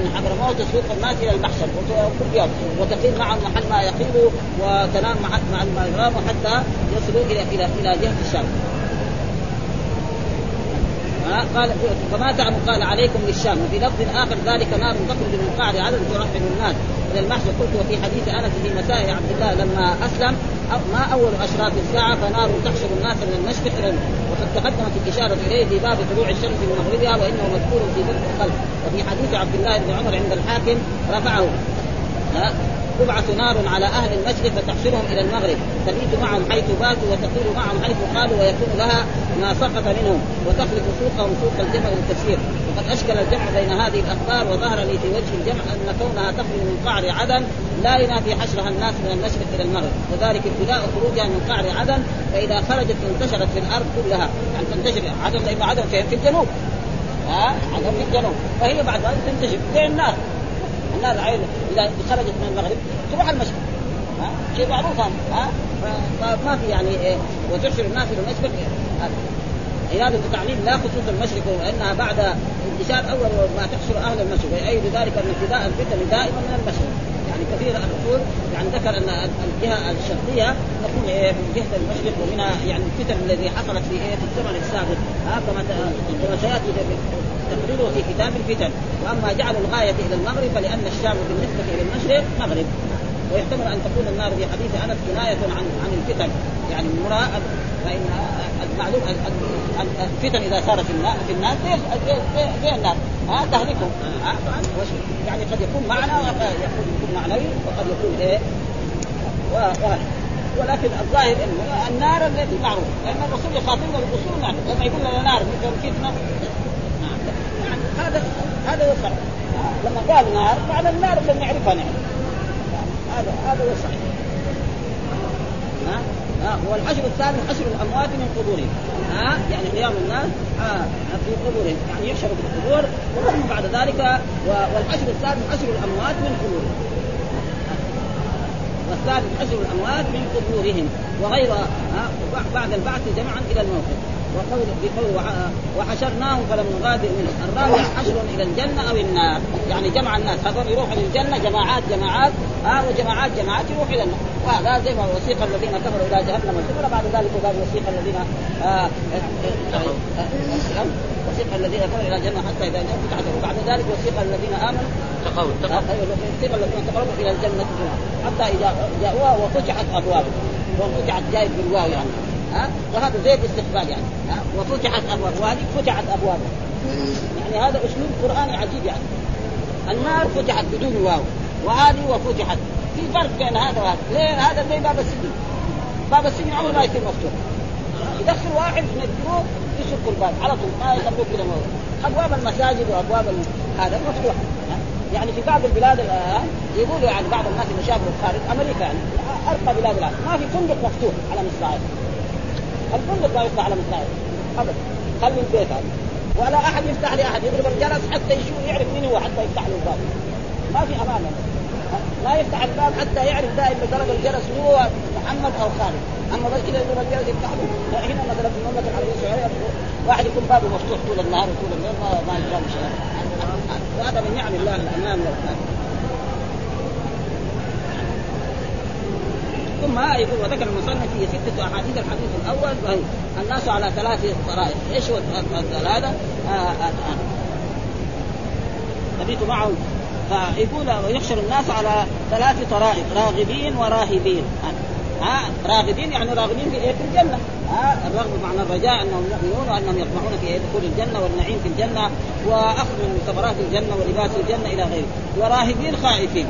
من حضرموت تسوق الناس إلى المحشر وكل يوم، وتقيل معهم محل ما يقيلوا وتنام مع المغرام حتى يصلوا إلى إلى إلى جهة الشام. قال فما تعم قال عليكم بالشام، وفي لفظ آخر ذلك نار تخرج من قعر عدن ترحل الناس إلى المحشر. قلت وفي حديث أنس في مساء عبد الله لما أسلم ما أول أشراف الساعة فنار تحشر الناس من المشرق إلى المغرب، وقد تقدمت الإشارة إليه في باب طلوع الشمس من مغربها وإنه مذكور في بدء الخلق. وفي حديث عبد الله بن عمر عند الحاكم رفعه تبعث نار على أهل المشرق فتحشرهم إلى المغرب، تبيت معهم حيث باتوا وتقيل معهم حيث قالوا، ويكون لها ما سقط منهم وتخلف سوقهم سوق الجمع والتفسير. وقد أشكل الجمع بين هذه الأخبار، وظهر لي في وجه الجمع أن كونها تخرج من قعر عدن لا ينافي حشرها الناس من المشرق إلى المغرب، وذلك ابتداء خروجها من قعر عدن، فإذا خرجت انتشرت في الأرض كلها، يعني تنتشر عدن لأن عدن في الجنوب ها عدن في الجنوب، فهي بعد ذلك تنتشر زي النار. النار عين إذا خرجت من المغرب تروح المشرق، ها شيء معروف ها، فما في يعني إيه؟ وتحشر الناس إلى المشرق. عيادة التعليم لا خصوص المشرق، وإنها بعد انتشار أول ما تحشر أهل المشرق، ويؤيد ذلك أن ابتداء الفتن دائما من المشرق. يعني كثير الرسول يعني ذكر أن الجهة الشرقية تكون إيه من جهة المشرق، ومنها يعني الفتن الذي حصلت في إيه في الزمن السابق، ها كما سيأتي تقريره في كتاب الفتن. وأما جعل الغاية إلى المغرب فلأن الشام بالنسبة إلى المشرق مغرب. ويحتمل أن تكون النار في حديث أنس كناية عن عن الفتن، يعني المراد فإن المعلوم الفتن إذا صارت في الناس في النار ها تهلكهم، يعني قد يكون معنى وقد يكون معنوي وقد يكون إيه وقال. ولكن الظاهر إنه النار التي معروف لأن الرسول يخاطبنا بالرسول نار، لما يقول لنا نار في النار هذا هذا يصح، لما قال نار فعلى النار اللي نعرفها نعرف هذا هذا يصح. ها ها والحشر الثاني حشر الأموات من قبورهم، ها يعني قيام الناس ها في قبورهم، يعني يحشروا في القبور وثم بعد ذلك. والحشر الثاني حشر الأموات من قبورهم، والثالث حشر الأموات من قبورهم وغير بعد البعث جمعا إلى الموقف. وقول بقول وحشرناهم فلم نغادر منهم. الرابع حشر إلى الجنة أو النار، يعني جمع الناس هذول يروح إلى الجنة جماعات جماعات ها وجماعات جماعات يروح إلى النار. وهذا زي ما وسيق الذين كفروا إلى جهنم الزمر، بعد ذلك وقال وسيق الذين وسيق الذين كفروا إلى جهنم حتى إذا جاءوا تعذبوا، بعد ذلك وسيق الذين آمنوا تقوا وسيق الذين تقربوا إلى الجنة حتى إذا جاءوها وفتحت أبوابها، وفتحت جايب بالواو يعني ها وهذا زي الاستقبال يعني ها وفتحت أبواب وهذه فتحت أبوابها، يعني هذا أسلوب قرآني عجيب. يعني النار فتحت بدون واو وهذه وفتحت، في فرق بين هذا وهذا. ليه هذا زي باب السجن، باب السجن عمره ما يكون مفتوح، يدخل واحد من الجنوب يسرق الباب على طول ما يخلوه كده موضوع. أبواب المساجد وأبواب هذا مفتوح، يعني في بعض البلاد الآن يقولوا عن بعض الناس اللي شافوا الخارج أمريكا يعني أرقى بلاد العالم ما في فندق مفتوح على مصراعي، الفندق لا يفتح على مصراعي أبدا، خلوا البيت هذا ولا أحد يفتح لي أحد، يضرب الجرس حتى يشوف يعرف مين هو حتى يفتح له الباب، ما في أمانة لا يفتح الباب حتى يعرف دائما ضرب الجرس هو محمد أو خالد. أما بس كده ضرب الجرس يفتح له هنا مثلا في المملكة العربية السعودية واحد يكون بابه مفتوح طول النهار طول الليل ما يقام شيء، وهذا من نعم الله الأمام والأمان. ثم يقول وذكر المصنف في ستة أحاديث. الحديث الأول وهي الناس على ثلاثة طرائق. إيش هو الثلاثة؟ نبيت معهم فيقول ويحشر الناس على ثلاث طرائق راغبين وراهبين. ها راغبين يعني راغبين في ايه في الجنه، ها الرغبه معنى الرجاء انهم يؤمنون وانهم يطمعون في ايه دخول الجنه والنعيم في الجنه واخذ من ثمرات الجنه ولباس الجنه الى غيره. وراهبين خائفين،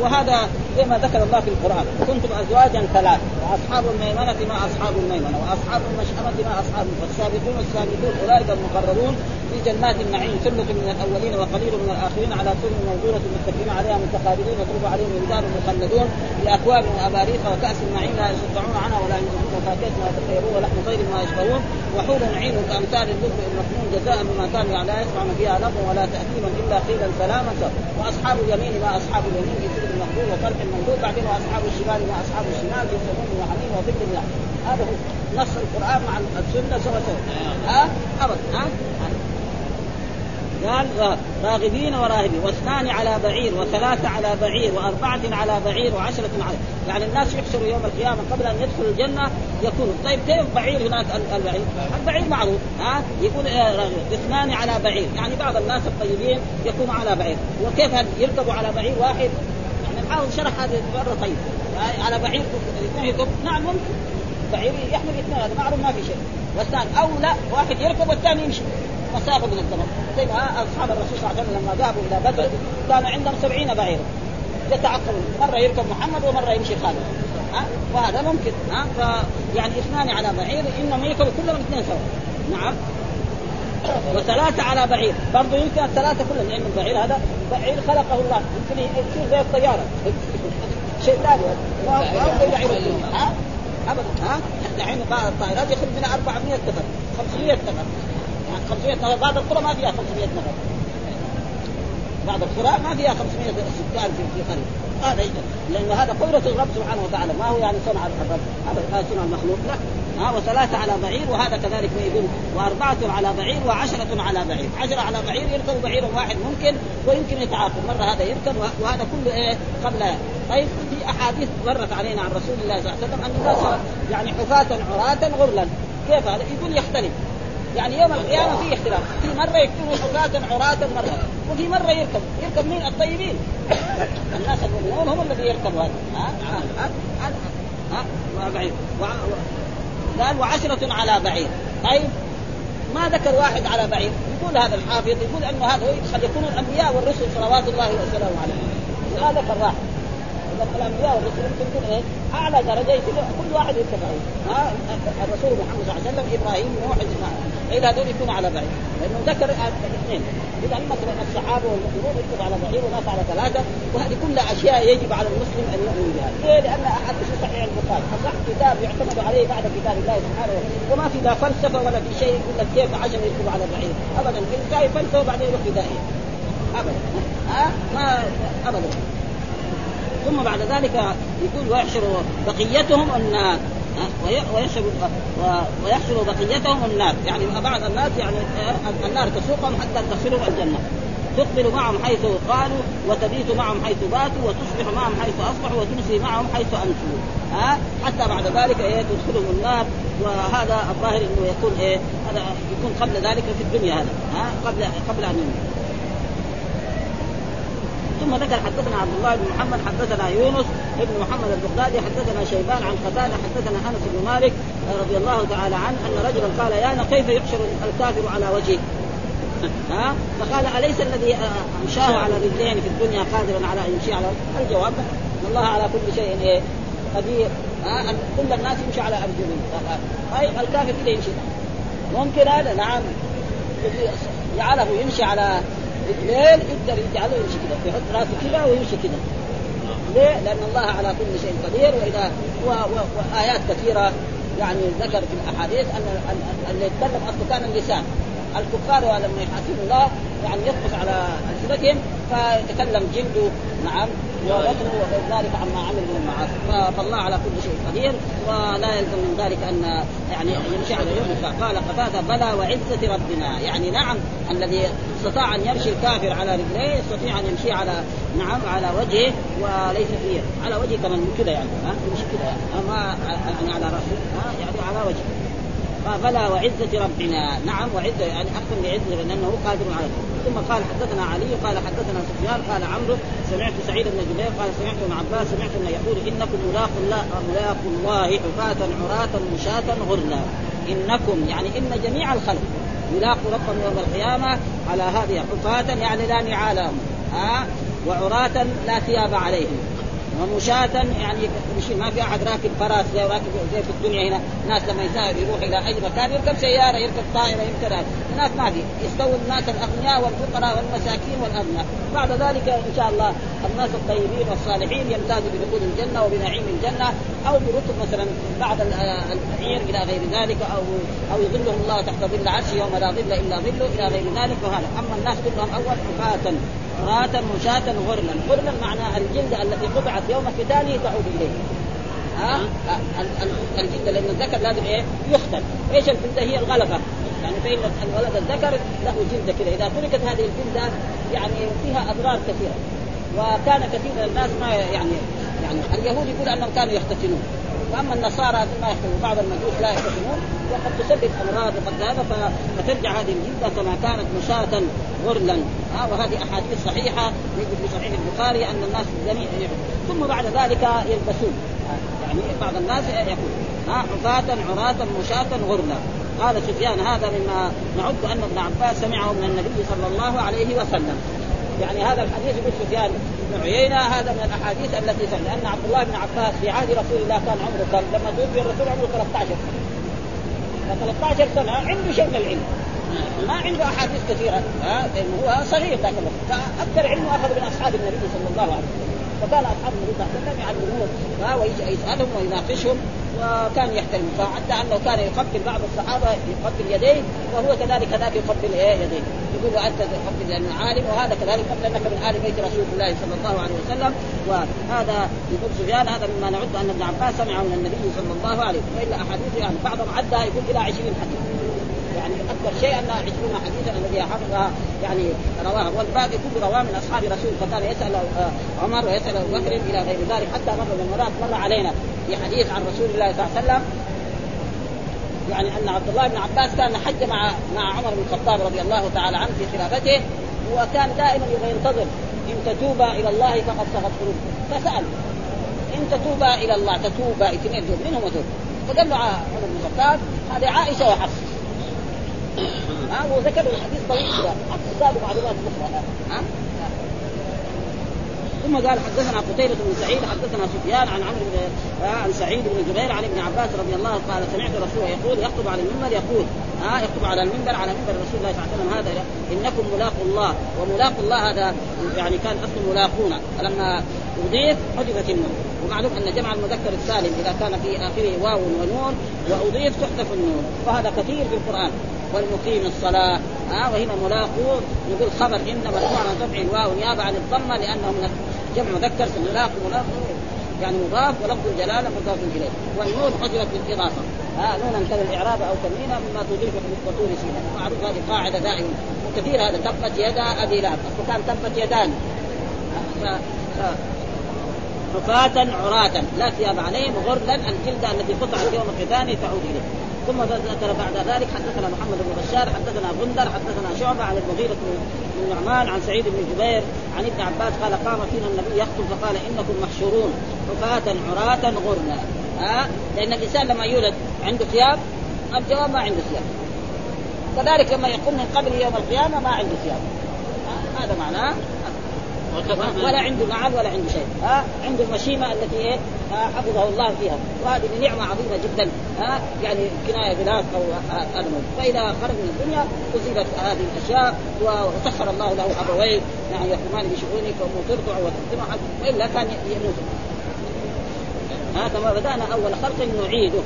وهذا زي ما ذكر الله في القرآن: كنتم أزواجا ثلاث، وأصحاب الميمنة ما أصحاب الميمنة، وأصحاب المشأمة ما أصحاب، والسابقون السابقون أولئك المقربون في جنات النعيم، ثلة من الأولين وقليل من الآخرين، على سرر موضونة متكئين عليها متقابلين، يطوف عليهم رجال مخلدون بأكواب وأباريق وكأس من معين لا يصدعون عنها ولا ينزفون، وفاكهة ما يتخيرون ولحم طير ما يشتهون، وحور عين كأمثال اللؤلؤ المكنون، جزاء بما كانوا لا يسمعون فيها لغوا ولا تأثيما إلا قيلا سلاما. وأصحاب اليمين ما أصحاب اليمين، في سدر مخضود وفرح ممدود. بعدين وأصحاب الشمال ما أصحاب الشمال، في سموم وحميم وظل يحميم. هذا هو نص القرآن مع السنة سوا سوا. ها أبدا ها قال راغبين وراهبين، واثنان على بعير، وثلاثة على بعير، وأربعة على بعير، وعشرة على، يعني الناس يحشروا يوم القيامة قبل أن يدخلوا الجنة يكونوا. طيب كيف بعير هناك؟ البعير البعير معروف، ها يكون راغبين اثنان على بعير، يعني بعض الناس الطيبين يكونوا على بعير. وكيف يركبوا على بعير واحد؟ يعني نحاول شرح هذه المرة. طيب على بعير الاثنين، نعم ممكن بعير يحمل اثنين، هذا معروف ما في شيء. والثاني أو لا، واحد يركب والثاني يمشي مسافة من الزمن. زي ما أصحاب الرسول صلى الله عليه وسلم لما ذهبوا إلى بدر كانوا عندهم سبعين بعيرا يتعقبون، مرة يركب محمد ومرة يمشي خالد، ها وهذا ممكن، ها فيعني اثنان على بعير إنما يركب كلهم اثنين سوا، نعم. وثلاثة على بعير برضو يمكن الثلاثة كلهم، لأن البعير هذا بعير خلقه الله، يمكن يصير زي الطيارة شيء ثاني، ما هو بعير ها أبدا ها الحين بعض الطائرات يخرج منها أربعمائة نفر، خمسمائة نفر، يعني خمسمائة نفر. بعض القرى ما فيها خمسمائة نفر، بعض القرى ما فيها خمسمائة سكان في قرية، هذا يجب لأن هذا قدرة الرب سبحانه وتعالى، ما هو يعني صنع الرب، هذا صنع المخلوق لا. ها وثلاثة على بعير، وهذا كذلك ما يقول، وأربعة على بعير، وعشرة على بعير. عشرة على بعير يركب بعير واحد ممكن، ويمكن يتعاقب مرة هذا يركب وهذا كله إيه قبل. طيب في أحاديث مرت علينا عن رسول الله صلى الله عليه وسلم أن الناس يعني حفاة عراة غرلا، كيف هذا؟ يقول يختلف، يعني يوم القيامة في اختلاف، في مرة يكونوا حفاة عراة مرة، وفي مرة يركب يركب مين؟ الطيبين الناس المؤمنون هم الذين يركبوا هذا. ها ها ها ها بعير قال وعشرة على بعير. طيب ما ذكر واحد على بعير، يقول هذا الحافظ يقول أنه هذا قد يكون الأنبياء والرسل صلوات الله وسلامه عليهم، وهذا ذكر واحد الأنبياء والرسل يمكن إيه أعلى درجة كل واحد يتبعون. ها الرسول محمد صلى الله عليه وسلم إبراهيم نوح إسماعيل إلى هذول يكونوا على بعير، لأنه ذكر اثنين إذا مثلا الصحابة والمؤمنون يكتب على بعير وناس على ثلاثة، وهذه كل أشياء يجب على المسلم أن يؤمن بها. ليه؟ لأن أحد في صحيح البخاري أصح كتاب يعتمد عليه بعد كتاب الله سبحانه وتعالى، وما في لا فلسفة ولا في شيء يقول لك كيف عشان يكتب على بعير أبدا، كاي فلسفة وبعدين يروح بدائية أبدا ها ما أبدا. ثم بعد ذلك يقول ويحشر بقيتهم النار، ويحشر ويحشر بقيتهم النار، يعني بعض الناس يعني النار تسوقهم حتى تصلوا الجنة، تقبل معهم حيث قالوا، وتبيت معهم حيث باتوا، وتصبح معهم حيث أصبحوا، وتمسي معهم حيث أمسوا، ها حتى بعد ذلك إيه تدخلهم النار. وهذا الظاهر إنه يكون إيه هذا يكون قبل ذلك في الدنيا، هذا ها قبل قبل أن يموت. ثم ذكر حدثنا عبد الله بن محمد، حدثنا يونس ابن محمد البغدادي، حدثنا شيبان عن قتادة، حدثنا أنس بن مالك رضي الله تعالى عنه أن رجلا قال: يا أنا كيف يحشر الكافر على وجهه؟ ها فقال: أليس الذي أنشاه على رجلين في الدنيا قادرا على أن يمشي على؟ الجواب: الله على كل شيء قدير، أن كل الناس يمشي على أرجلين. أي الكافر كده يمشي ممكن؟ هذا نعم يعرف يمشي على الليل، يقدر يجعله يمشي كده، يحط راسه كده ويمشي كده. ليه؟ لأن الله على كل شيء قدير. وإذا و... و... وآيات كثيرة يعني ذكر في الأحاديث أن اللي يتكلم أصله كان اللسان، الكفار ولما يحاسبوا الله يعني يقص على ألسنتهم فيتكلم جلده، نعم وبطنه وغير ذلك عما عمل من المعاصي، فالله على كل شيء قدير، ولا يلزم من ذلك أن يعني يمشي على اليمين. فقال قتادة: بلى وعزة ربنا، يعني نعم الذي استطاع أن يمشي الكافر على رجليه يستطيع أن يمشي على نعم على وجهه، وليس فيه على وجهه كمان كده يعني مش كده يعني أما يعني على رأسه يعني على وجهه. فلا وعزة ربنا، نعم وعزة يعني أحسن بعزة لأنه قادر على. ثم قال: حدثنا علي قال حدثنا سفيان قال عمرو سمعت سعيد بن جبير قال سمعت ابن عباس سمعت أنه يقول: إنكم ملاق الله ملاق الله حفاة عراة مشاة غرلا. إنكم يعني إن جميع الخلق ملاق ربهم يوم القيامة على هذه حفاة يعني لا نعالهم، آه وعراة لا ثياب عليهم، ومشاة يعني مش ما في أحد راكب فراس زي راكب زي في الدنيا هنا، ناس لما يسافر يروح إلى أي مكان يركب سيارة يركب طائرة يركب راكب، الناس ما في، يستوي الناس الأغنياء والفقراء والمساكين والأغنياء. بعد ذلك إن شاء الله الناس الطيبين والصالحين يمتازوا بدخول الجنة وبنعيم الجنة أو برتب مثلا بعد الحير إلى غير ذلك، أو أو يظلهم الله تحت ظل العرش يوم لا ظل إلا ظله إلى غير ذلك. وهذا أما الناس كلهم أول حفاة راتا مشاة غرلا، غرلا معنى الجلد التي قطعت يوم ختانه تعود إليه. ها الجلد لأن الذكر لازم إيه يختل، إيش الجلدة؟ هي الغلفة، يعني فإن الولد الذكر له جلدة كده، إذا تركت هذه الجلدة يعني فيها أضرار كثيرة. وكان كثير من الناس ما يعني يعني اليهود يقول أنهم كانوا يختتنون، وأما النصارى ما يختتنون، بعض المجوس لا يختتنون وقد تسبب أمراض وقد هذا، فترجع هذه الجلدة كما كانت مشاة غرلا. آه وهذه أحاديث صحيحة في صحيح البخاري أن الناس جميع ثم بعد ذلك يلبسون، يعني بعض الناس يقول ها عفاة عراة مشاة غرلا. قال سفيان هذا مما نعد أن ابن عباس سمعه من النبي صلى الله عليه وسلم، يعني هذا الحديث يقول سفيان بن عيينة هذا من الأحاديث التي سمع، لأن عبد الله بن عباس في عهد رسول الله كان عمره كم؟ لما توفي الرسول عمره ثلاثة عشر سنة، ثلاثة عشر سنة عنده شيء من العلم، ما عنده أحاديث كثيرة، ها هو صغير ذاك الوقت، فأكثر علمه أخذ من أصحاب النبي صلى الله عليه وسلم، فكان أصحاب النبي صلى الله عليه وسلم يعلمون ها ويجي يسألهم ويناقشهم وكان يحترم، فحتى أنه كان يقبل بعض الصحابة يقبل يديه وهو كذلك ذاك يقبل يديه، يقول أنت تقبل لأنه عالم وهذا كذلك قبل أنك من آل بيت رسول الله صلى الله عليه وسلم. وهذا يقول سفيان هذا مما نعد أن ابن عباس سمعه من النبي صلى الله عليه وسلم، وإلا أحاديث يعني بعضهم عدها يقول إلى عشرين حديث، يعني أكثر شيء أن عشرين حديثا الذي حفظها يعني رواها، والباقي كل رواه من أصحاب رسول، فكان يسأل عمر ويسأل أبو بكر إلى غير ذلك. حتى مرة من المرات مر علينا في حديث عن رسول الله صلى الله عليه وسلم يعني أن عبد الله بن عباس كان حج مع مع عمر بن الخطاب رضي الله تعالى عنه في خلافته، وكان دائما ينتظر إن تتوب إلى الله فقد صغت قلوبكم، فسأل إن تتوب إلى الله تتوب اثنين تتوب منهم تتوب، فقال له عمر بن الخطاب هذه عائشة وحفصة، ها وذكر الحديث طويل كده اقتصاد معلومات اخرى. ها ثم قال حدثنا قتيبة بن سعيد حدثنا سفيان عن عمرو عن سعيد بن جبير عن ابن عباس رضي الله عنه قال سمعت رسوله يقول يخطب على المنبر يقول ها يخطب على المنبر على منبر رسول الله صلى الله عليه وسلم هذا انكم ملاقوا الله، وملاق الله هذا يعني كان اصل ملاقونا، فلما اضيف حذفت النون، ومعلوم ان جمع المذكر السالم اذا كان في اخره واو ونون واضيف تحذف النون، وهذا كثير في القران. والمقيم الصلاة آه وهنا ملاقون، يقول خبر إنما المعنى تبعي الواو نيابة عن الضمة لأنه من جمع مذكر ملاق ملاق يعني مضاف ولفظ الجلالة مضاف إليه، والنون حجرت بالإضافة آه نونا كالإعراب أو تنوينا مما تضيف بالقطور سينا، معروف هذه قاعدة دائما وكثير. هذا تبت يدا أبي لهب وكان تبت يدان رفاة عراة لا ثياب عليهم غرلا، الجلدة التي قطعت يوم القتال تعود إليه. ثم ذكر بعد ذلك حدثنا محمد بن بشار حدثنا غندر حدثنا شعبة عن المغيرة بن نعمان عن سعيد بن جبير عن ابن عباس قال قام فينا النبي يخطب فقال إنكم محشورون حفاة عراة غرلا. ها لأن الإنسان لما يولد عنده ثياب، الجواب ما عنده ثياب، كذلك لما يقوم من قبل يوم القيامة ما عنده ثياب، هذا معناه ولا عنده نعل ولا عنده شيء، ها عنده المشيمة التي إيه حفظه الله فيها، وهذه نعمة عظيمة جدا، ها يعني كناية بلاد أو أنمو. فإذا خرج من الدنيا أصيبت هذه الأشياء وسخر الله له أبويه يعني يقومان بشؤونك وترضع وترضع، وإلا كان يموت. هذا ما بدأنا أول خلق نعيده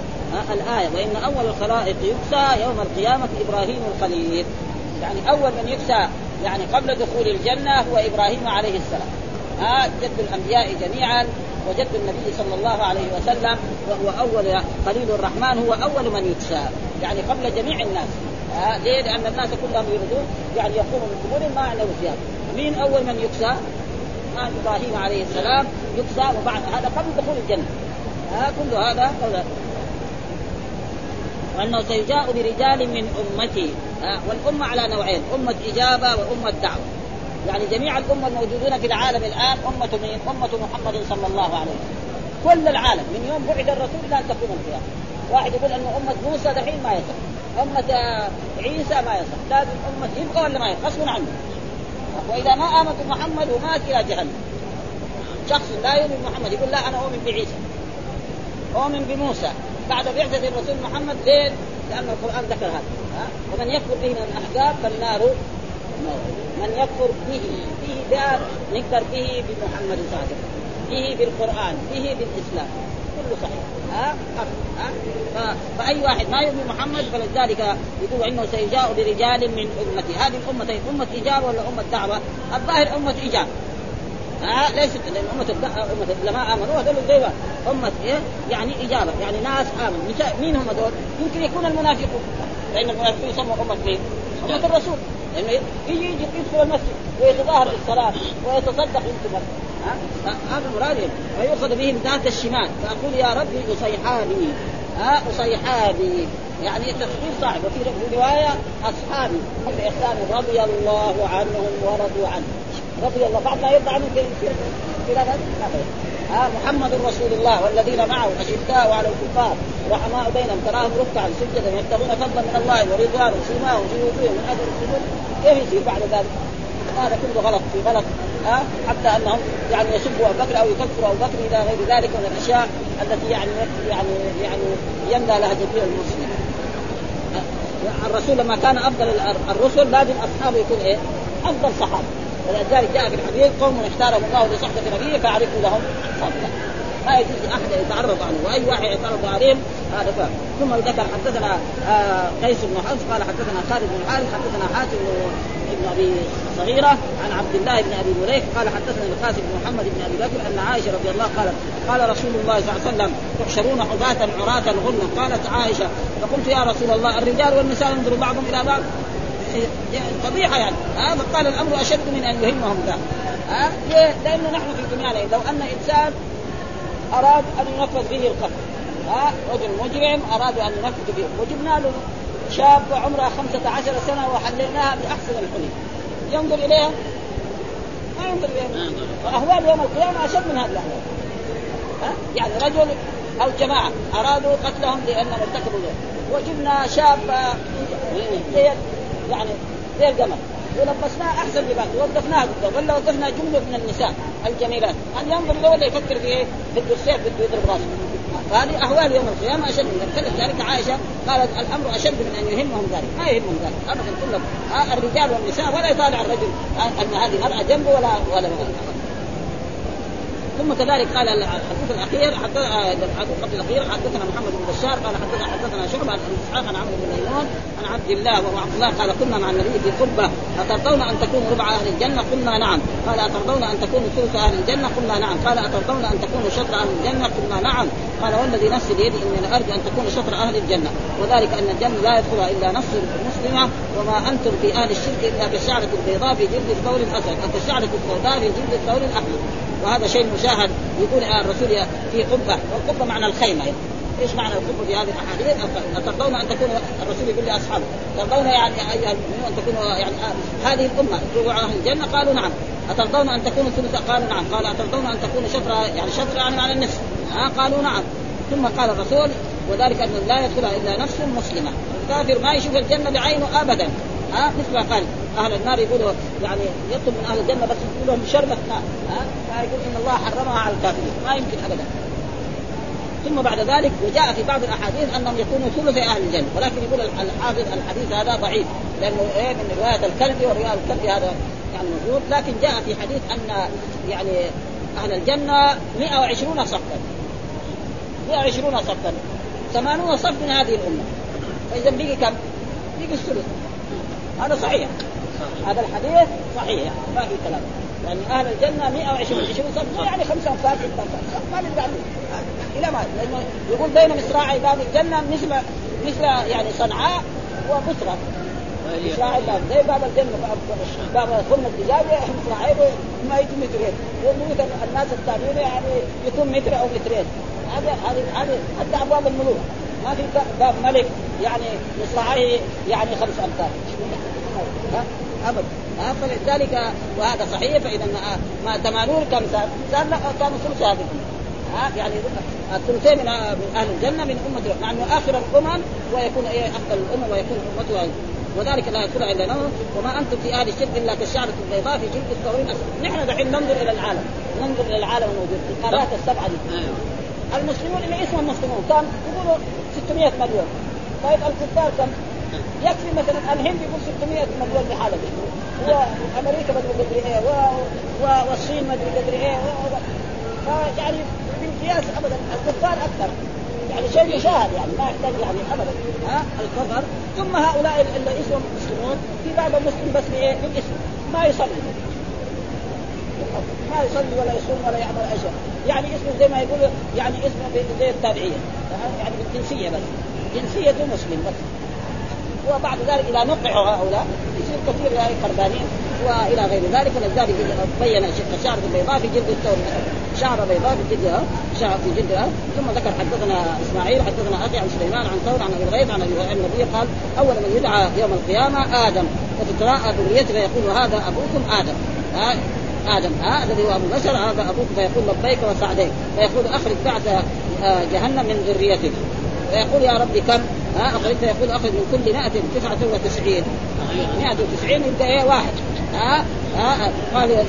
الآية، وإن أول الخلائق يكسى يوم القيامة إبراهيم الخليل، يعني أول من يكسى يعني قبل دخول الجنة هو إبراهيم عليه السلام، آه جد الأنبياء جميعا وجد النبي صلى الله عليه وسلم، وهو أول خليل الرحمن، هو أول من يكسى يعني قبل جميع الناس. آه ليه؟ لأن الناس كلهم يردون يعني يقوموا من قبول ما علوا ثياب، مين أول من يكسى؟ آه إبراهيم عليه السلام يكسى، وبعد هذا قبل دخول الجنة. آه كل هذا قبل وأنه سيجاء برجال من أمتي، آه والأمة على نوعين، أمة إجابة وأمة دعوة، يعني جميع الأمة الموجودون في العالم الآن أمة من أمة محمد صلى الله عليه وسلم، كل العالم من يوم بعد الرسول لا تقوم القيامة. واحد يقول أن أمة موسى دحين ما يصح، أمة عيسى ما يصح، لازم أمة يبقى ولا ما يصح غصب عنه، وإذا ما آمنوا محمد ومات إلى جهنم. شخص لا يؤمن محمد يقول لا أنا أؤمن بعيسى أؤمن بموسى بعد بعثة الرسول محمد، ليه؟ لأن القرآن ذكر هذا. ومن يكفر به من الأحزاب فالنار نار. من يكفر به به ده نكفر به بمحمد صلى الله عليه وسلم، به بالقرآن، به بالإسلام، كله صحيح. ها ها ها فأي واحد ما يؤمن محمد فلذلك يقول إنه سيجاء برجال من أمتي. هذه الأمة أمة إيجاب ولا أمة دعوة؟ الظاهر أمة إيجاب. ها ليست لأن أمة الدعوة أمة لما آمنوا هذول الدعوة أمة إيه؟ يعني إجابة، يعني ناس آمن. مين هم دول؟ يمكن يكون المنافقون، لأن المنافقون يسموا أمة مين؟ أمة الرسول، لأنه يعني يجي يجي يدخل المسجد ويتظاهر بالصلاة ويتصدق بالصلاة. هذا المراد فيؤخذ بهم ذات الشمال، فأقول يا ربي أصيحابي ها أصيحابي، يعني التفسير صعب. وفي رواية أصحابي الإحسان رضي الله عنهم ورضوا عنه، رضي الله بعض ما يرضى عنه في هذا ها محمد رسول الله والذين معه أشداء على الكفار رحماء بينهم تراهم ركعا سجدا يبتغون فضلا من الله ورضوانه سيماهم في وجوههم من أجل السجود. كيف يصير بعد ذلك؟ هذا كله غلط في غلط. ها حتى أنهم يعني يسبوا أبو بكر أو يكفروا أبو بكر إلى غير ذلك من الأشياء التي يعني يعني يعني يمنى لها جميع المسلمين. الرسول لما كان أفضل الرسل لازم أصحابه يكون إيه؟ أفضل صحابة. ولذلك جاء في الحديث قوم اختارهم الله لصحبة نبيه فعرفوا لهم صدقا، لا يجوز أحد يتعرض عنه وأي واحد يتعرض عليهم هذا آه. ثم ذكر حدثنا آه قيس بن حفص قال حدثنا خالد بن الحارث حدثنا حاتم بن أبي صغيرة عن عبد الله بن أبي مريم قال حدثنا القاسم بن محمد بن أبي بكر أن عائشة رضي الله قالت قال رسول الله صلى الله عليه وسلم تحشرون حداة عراة غرلا. قالت عائشة فقلت يا رسول الله الرجال والنساء ينظر بعضهم إلى بعض طبيعة يعني آه. فقال الأمر أشد من أن يهمهم ذا آه. ليه؟ لأنه نحن في دنيانا لو أن إنسان أراد أن ينفذ به القتل آه. رجل مجرم أراد أن ينفذ به وجبنا له شاب عمره خمسة عشر سنة وحليناها بأحسن الحلي ينظر إليها ما ينظر إليها. فأهوال يوم القيامة أشد من هذه الأهوال آه؟ يعني رجل أو جماعة أرادوا قتلهم لأنهم ارتكبوا له وجبنا شاب آه. يعني زي الجمل ولبسناه أحسن لباس ووظفناه قدام ولا وظفنا جملة من النساء الجميلات أن ينظر له ولا يفكر في إيه؟ بده السيف بده يضرب راسه. فهذه أهوال يوم القيامة أشد من ذلك. ذلك عائشة قالت الأمر أشد من أن يهمهم ذلك، ما يهمهم ذلك أبدا كلهم آه الرجال والنساء ولا يطالع الرجل أن هذه المرأة جنبه ولا ولا مغلق. ثم كذلك قال الحديث الأخير حتى الحديث الأخير حدثنا محمد بن بشار قال حدثنا حدثنا شعبة عن إسحاق عن عمرو بن ميمون عن عبد الله وعبد الله قال كنا مع النبي في خطبة أترضون أن تكونوا ربع أهل الجنة؟ قلنا نعم. قال أترضون أن تكونوا ثلث أهل الجنة؟ قلنا نعم. قال أترضون أن تكونوا شطر أهل الجنة؟ قلنا نعم. قال والذي نفسي بيدي إني لأرجو أن تكونوا شطر أهل الجنة، وذلك أن الجنة لا يدخلها إلا نفس مسلمة، وما أنتم في أهل الشرك إلا بالشعرة البيضاء في جلد الثور الأسود أو الشعرة السوداء في جلد الثور الأحمر. وهذا شيء مشاهد يقول الرسول في قبة، والقبة معنى الخيمة. إيش معنى القبة في هذه الأحاديث؟ ترضون أن تكون الرسول يقول لأصحابه ترضون يعني أن تكون يعني هذه الأمة ربع أهل الجنة؟ قالوا نعم. أترضون أن تكونوا ثلث؟ قالوا نعم. قال أترضون أن تكونوا شطر يعني شطر يعني على النصف؟ قالوا نعم. ثم قال الرسول وذلك أن لا يدخلها إلا نفس مسلمة، الكافر ما يشوف الجنة بعينه أبدا. ها مثل قال أهل النار يقولوا يعني يطلب من أهل الجنة بس يقولوا شربة نار ها يقول إن الله حرمها على الكافرين ما يمكن أبدا. ثم بعد ذلك وجاء في بعض الأحاديث أنهم يكونوا ثلث أهل الجنة، ولكن يقول الحافظ الحديث هذا ضعيف لأنه إيه من رواية الكلب، ورواية الكلب هذا يعني موجود، لكن جاء في حديث أن يعني أهل الجنة مئة وعشرون صفا مئة وعشرون صفا ثمانون صف من هذه الأمة، فإذا بيجي كم؟ بيجي الثلث. هذا صحيح. صحيح هذا الحديث صحيح ما في كلام، يعني أهل الجنة مئة وعشرون عشرون صف يعني خمسة أفراد في الطرف إلى ما لأنه يقول بين مصراعي باب الجنة مثل مثل يعني صنعاء وبصرة مصراعي باب زي باب الجنة باب خلنا الدجاجة مصراعي ما يتم مترين والموت الناس التابعين يعني يكون متر أو مترين. هذا هذا حتى أبواب الملوك ما في باب ملك يعني مصراعيه يعني خمس أمتار أبد. فلذلك وهذا صحيح. فإذا ما ثمانون كم سنة سنة كانوا ثلث هذه يعني الثلثين من أهل الجنة من أمة، مع أنه آخر الأمم ويكون أفضل الأمم ويكون أمته وذلك لا يدخل إلا نوم. وما أنتم في أهل الشرك إلا كالشعرة البيضاء في جلد الثوب الأسود. نحن دحين ننظر إلى العالم، ننظر إلى العالم الموجود في القارات السبعة دي. المسلمون اللي اسمهم مسلمون كان يقولوا ستمائة مليون، طيب الكفار كم؟ يكفي مثلا الهند يقول ستمائة مليون بحالة، وأمريكا مدري قدر إيه، والصين مدري قدر إيه، فيعني بالقياس أبدا الكفار أكثر، يعني شيء مشاهد، يعني ما يحتاج يعني أبدا ها الكفر. ثم هؤلاء اللي اسمهم مسلمون في بعض المسلم بس بإيه؟ بالاسم، ما يصلي، ما يصلي ولا يصوم ولا يعمل أشياء، يعني اسمه زي ما يقولوا يعني اسمه زي التابعية، يعني بالجنسية بس، جنسيته مسلم بس. وبعد ذلك إذا نقعوا هؤلاء يصير كثير يعني قربانين وإلى غير ذلك. ولذلك بيّن شعرة بيضاء في جلد الثور، شعرة بيضاء في جلدها، شعرة في جلدها. ثم ذكر حدثنا إسماعيل حدثنا أخي عن سليمان عن ثور عن أبي الغيث عن النبي قال أول من يدعى يوم القيامة آدم، وتتراءى ذريته يقول هذا أبوكم آدم، ها آدم، ها الذي هو أبو بشر، هذا أبوك، فيقول لبيك وسعديك، فيقول أخرج بعد جهنم من ذريتك، فيقول يا ربي كم؟ ها أخرج، فيقول أخرج من كل مائة تسعة وتسعين، مائة وتسعين يبقى إيه واحد. ها ها قال إذا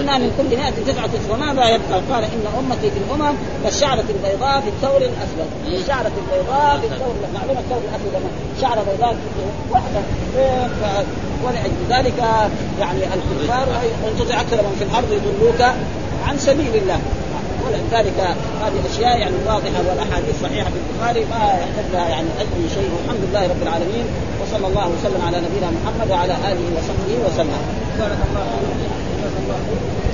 إنا من كل مائة تسعة وماذا يبقى؟ قال إن أمتي في الأمم كالشعرة البيضاء في الثور الأسود، الشعرة البيضاء في الثور، معلومة الثور الأسود شعرة بيضاء واحدة. ولذلك يعني الكفار انتزع أكثر من في الأرض يضلوك عن سبيل الله. ولذلك هذه الأشياء يعني واضحة والأحاديث صحيحة في البخاري، ما يحتاجها يعني أي شيء. والحمد لله رب العالمين، وصلى الله وسلم على نبينا محمد وعلى آله وصحبه وسلم.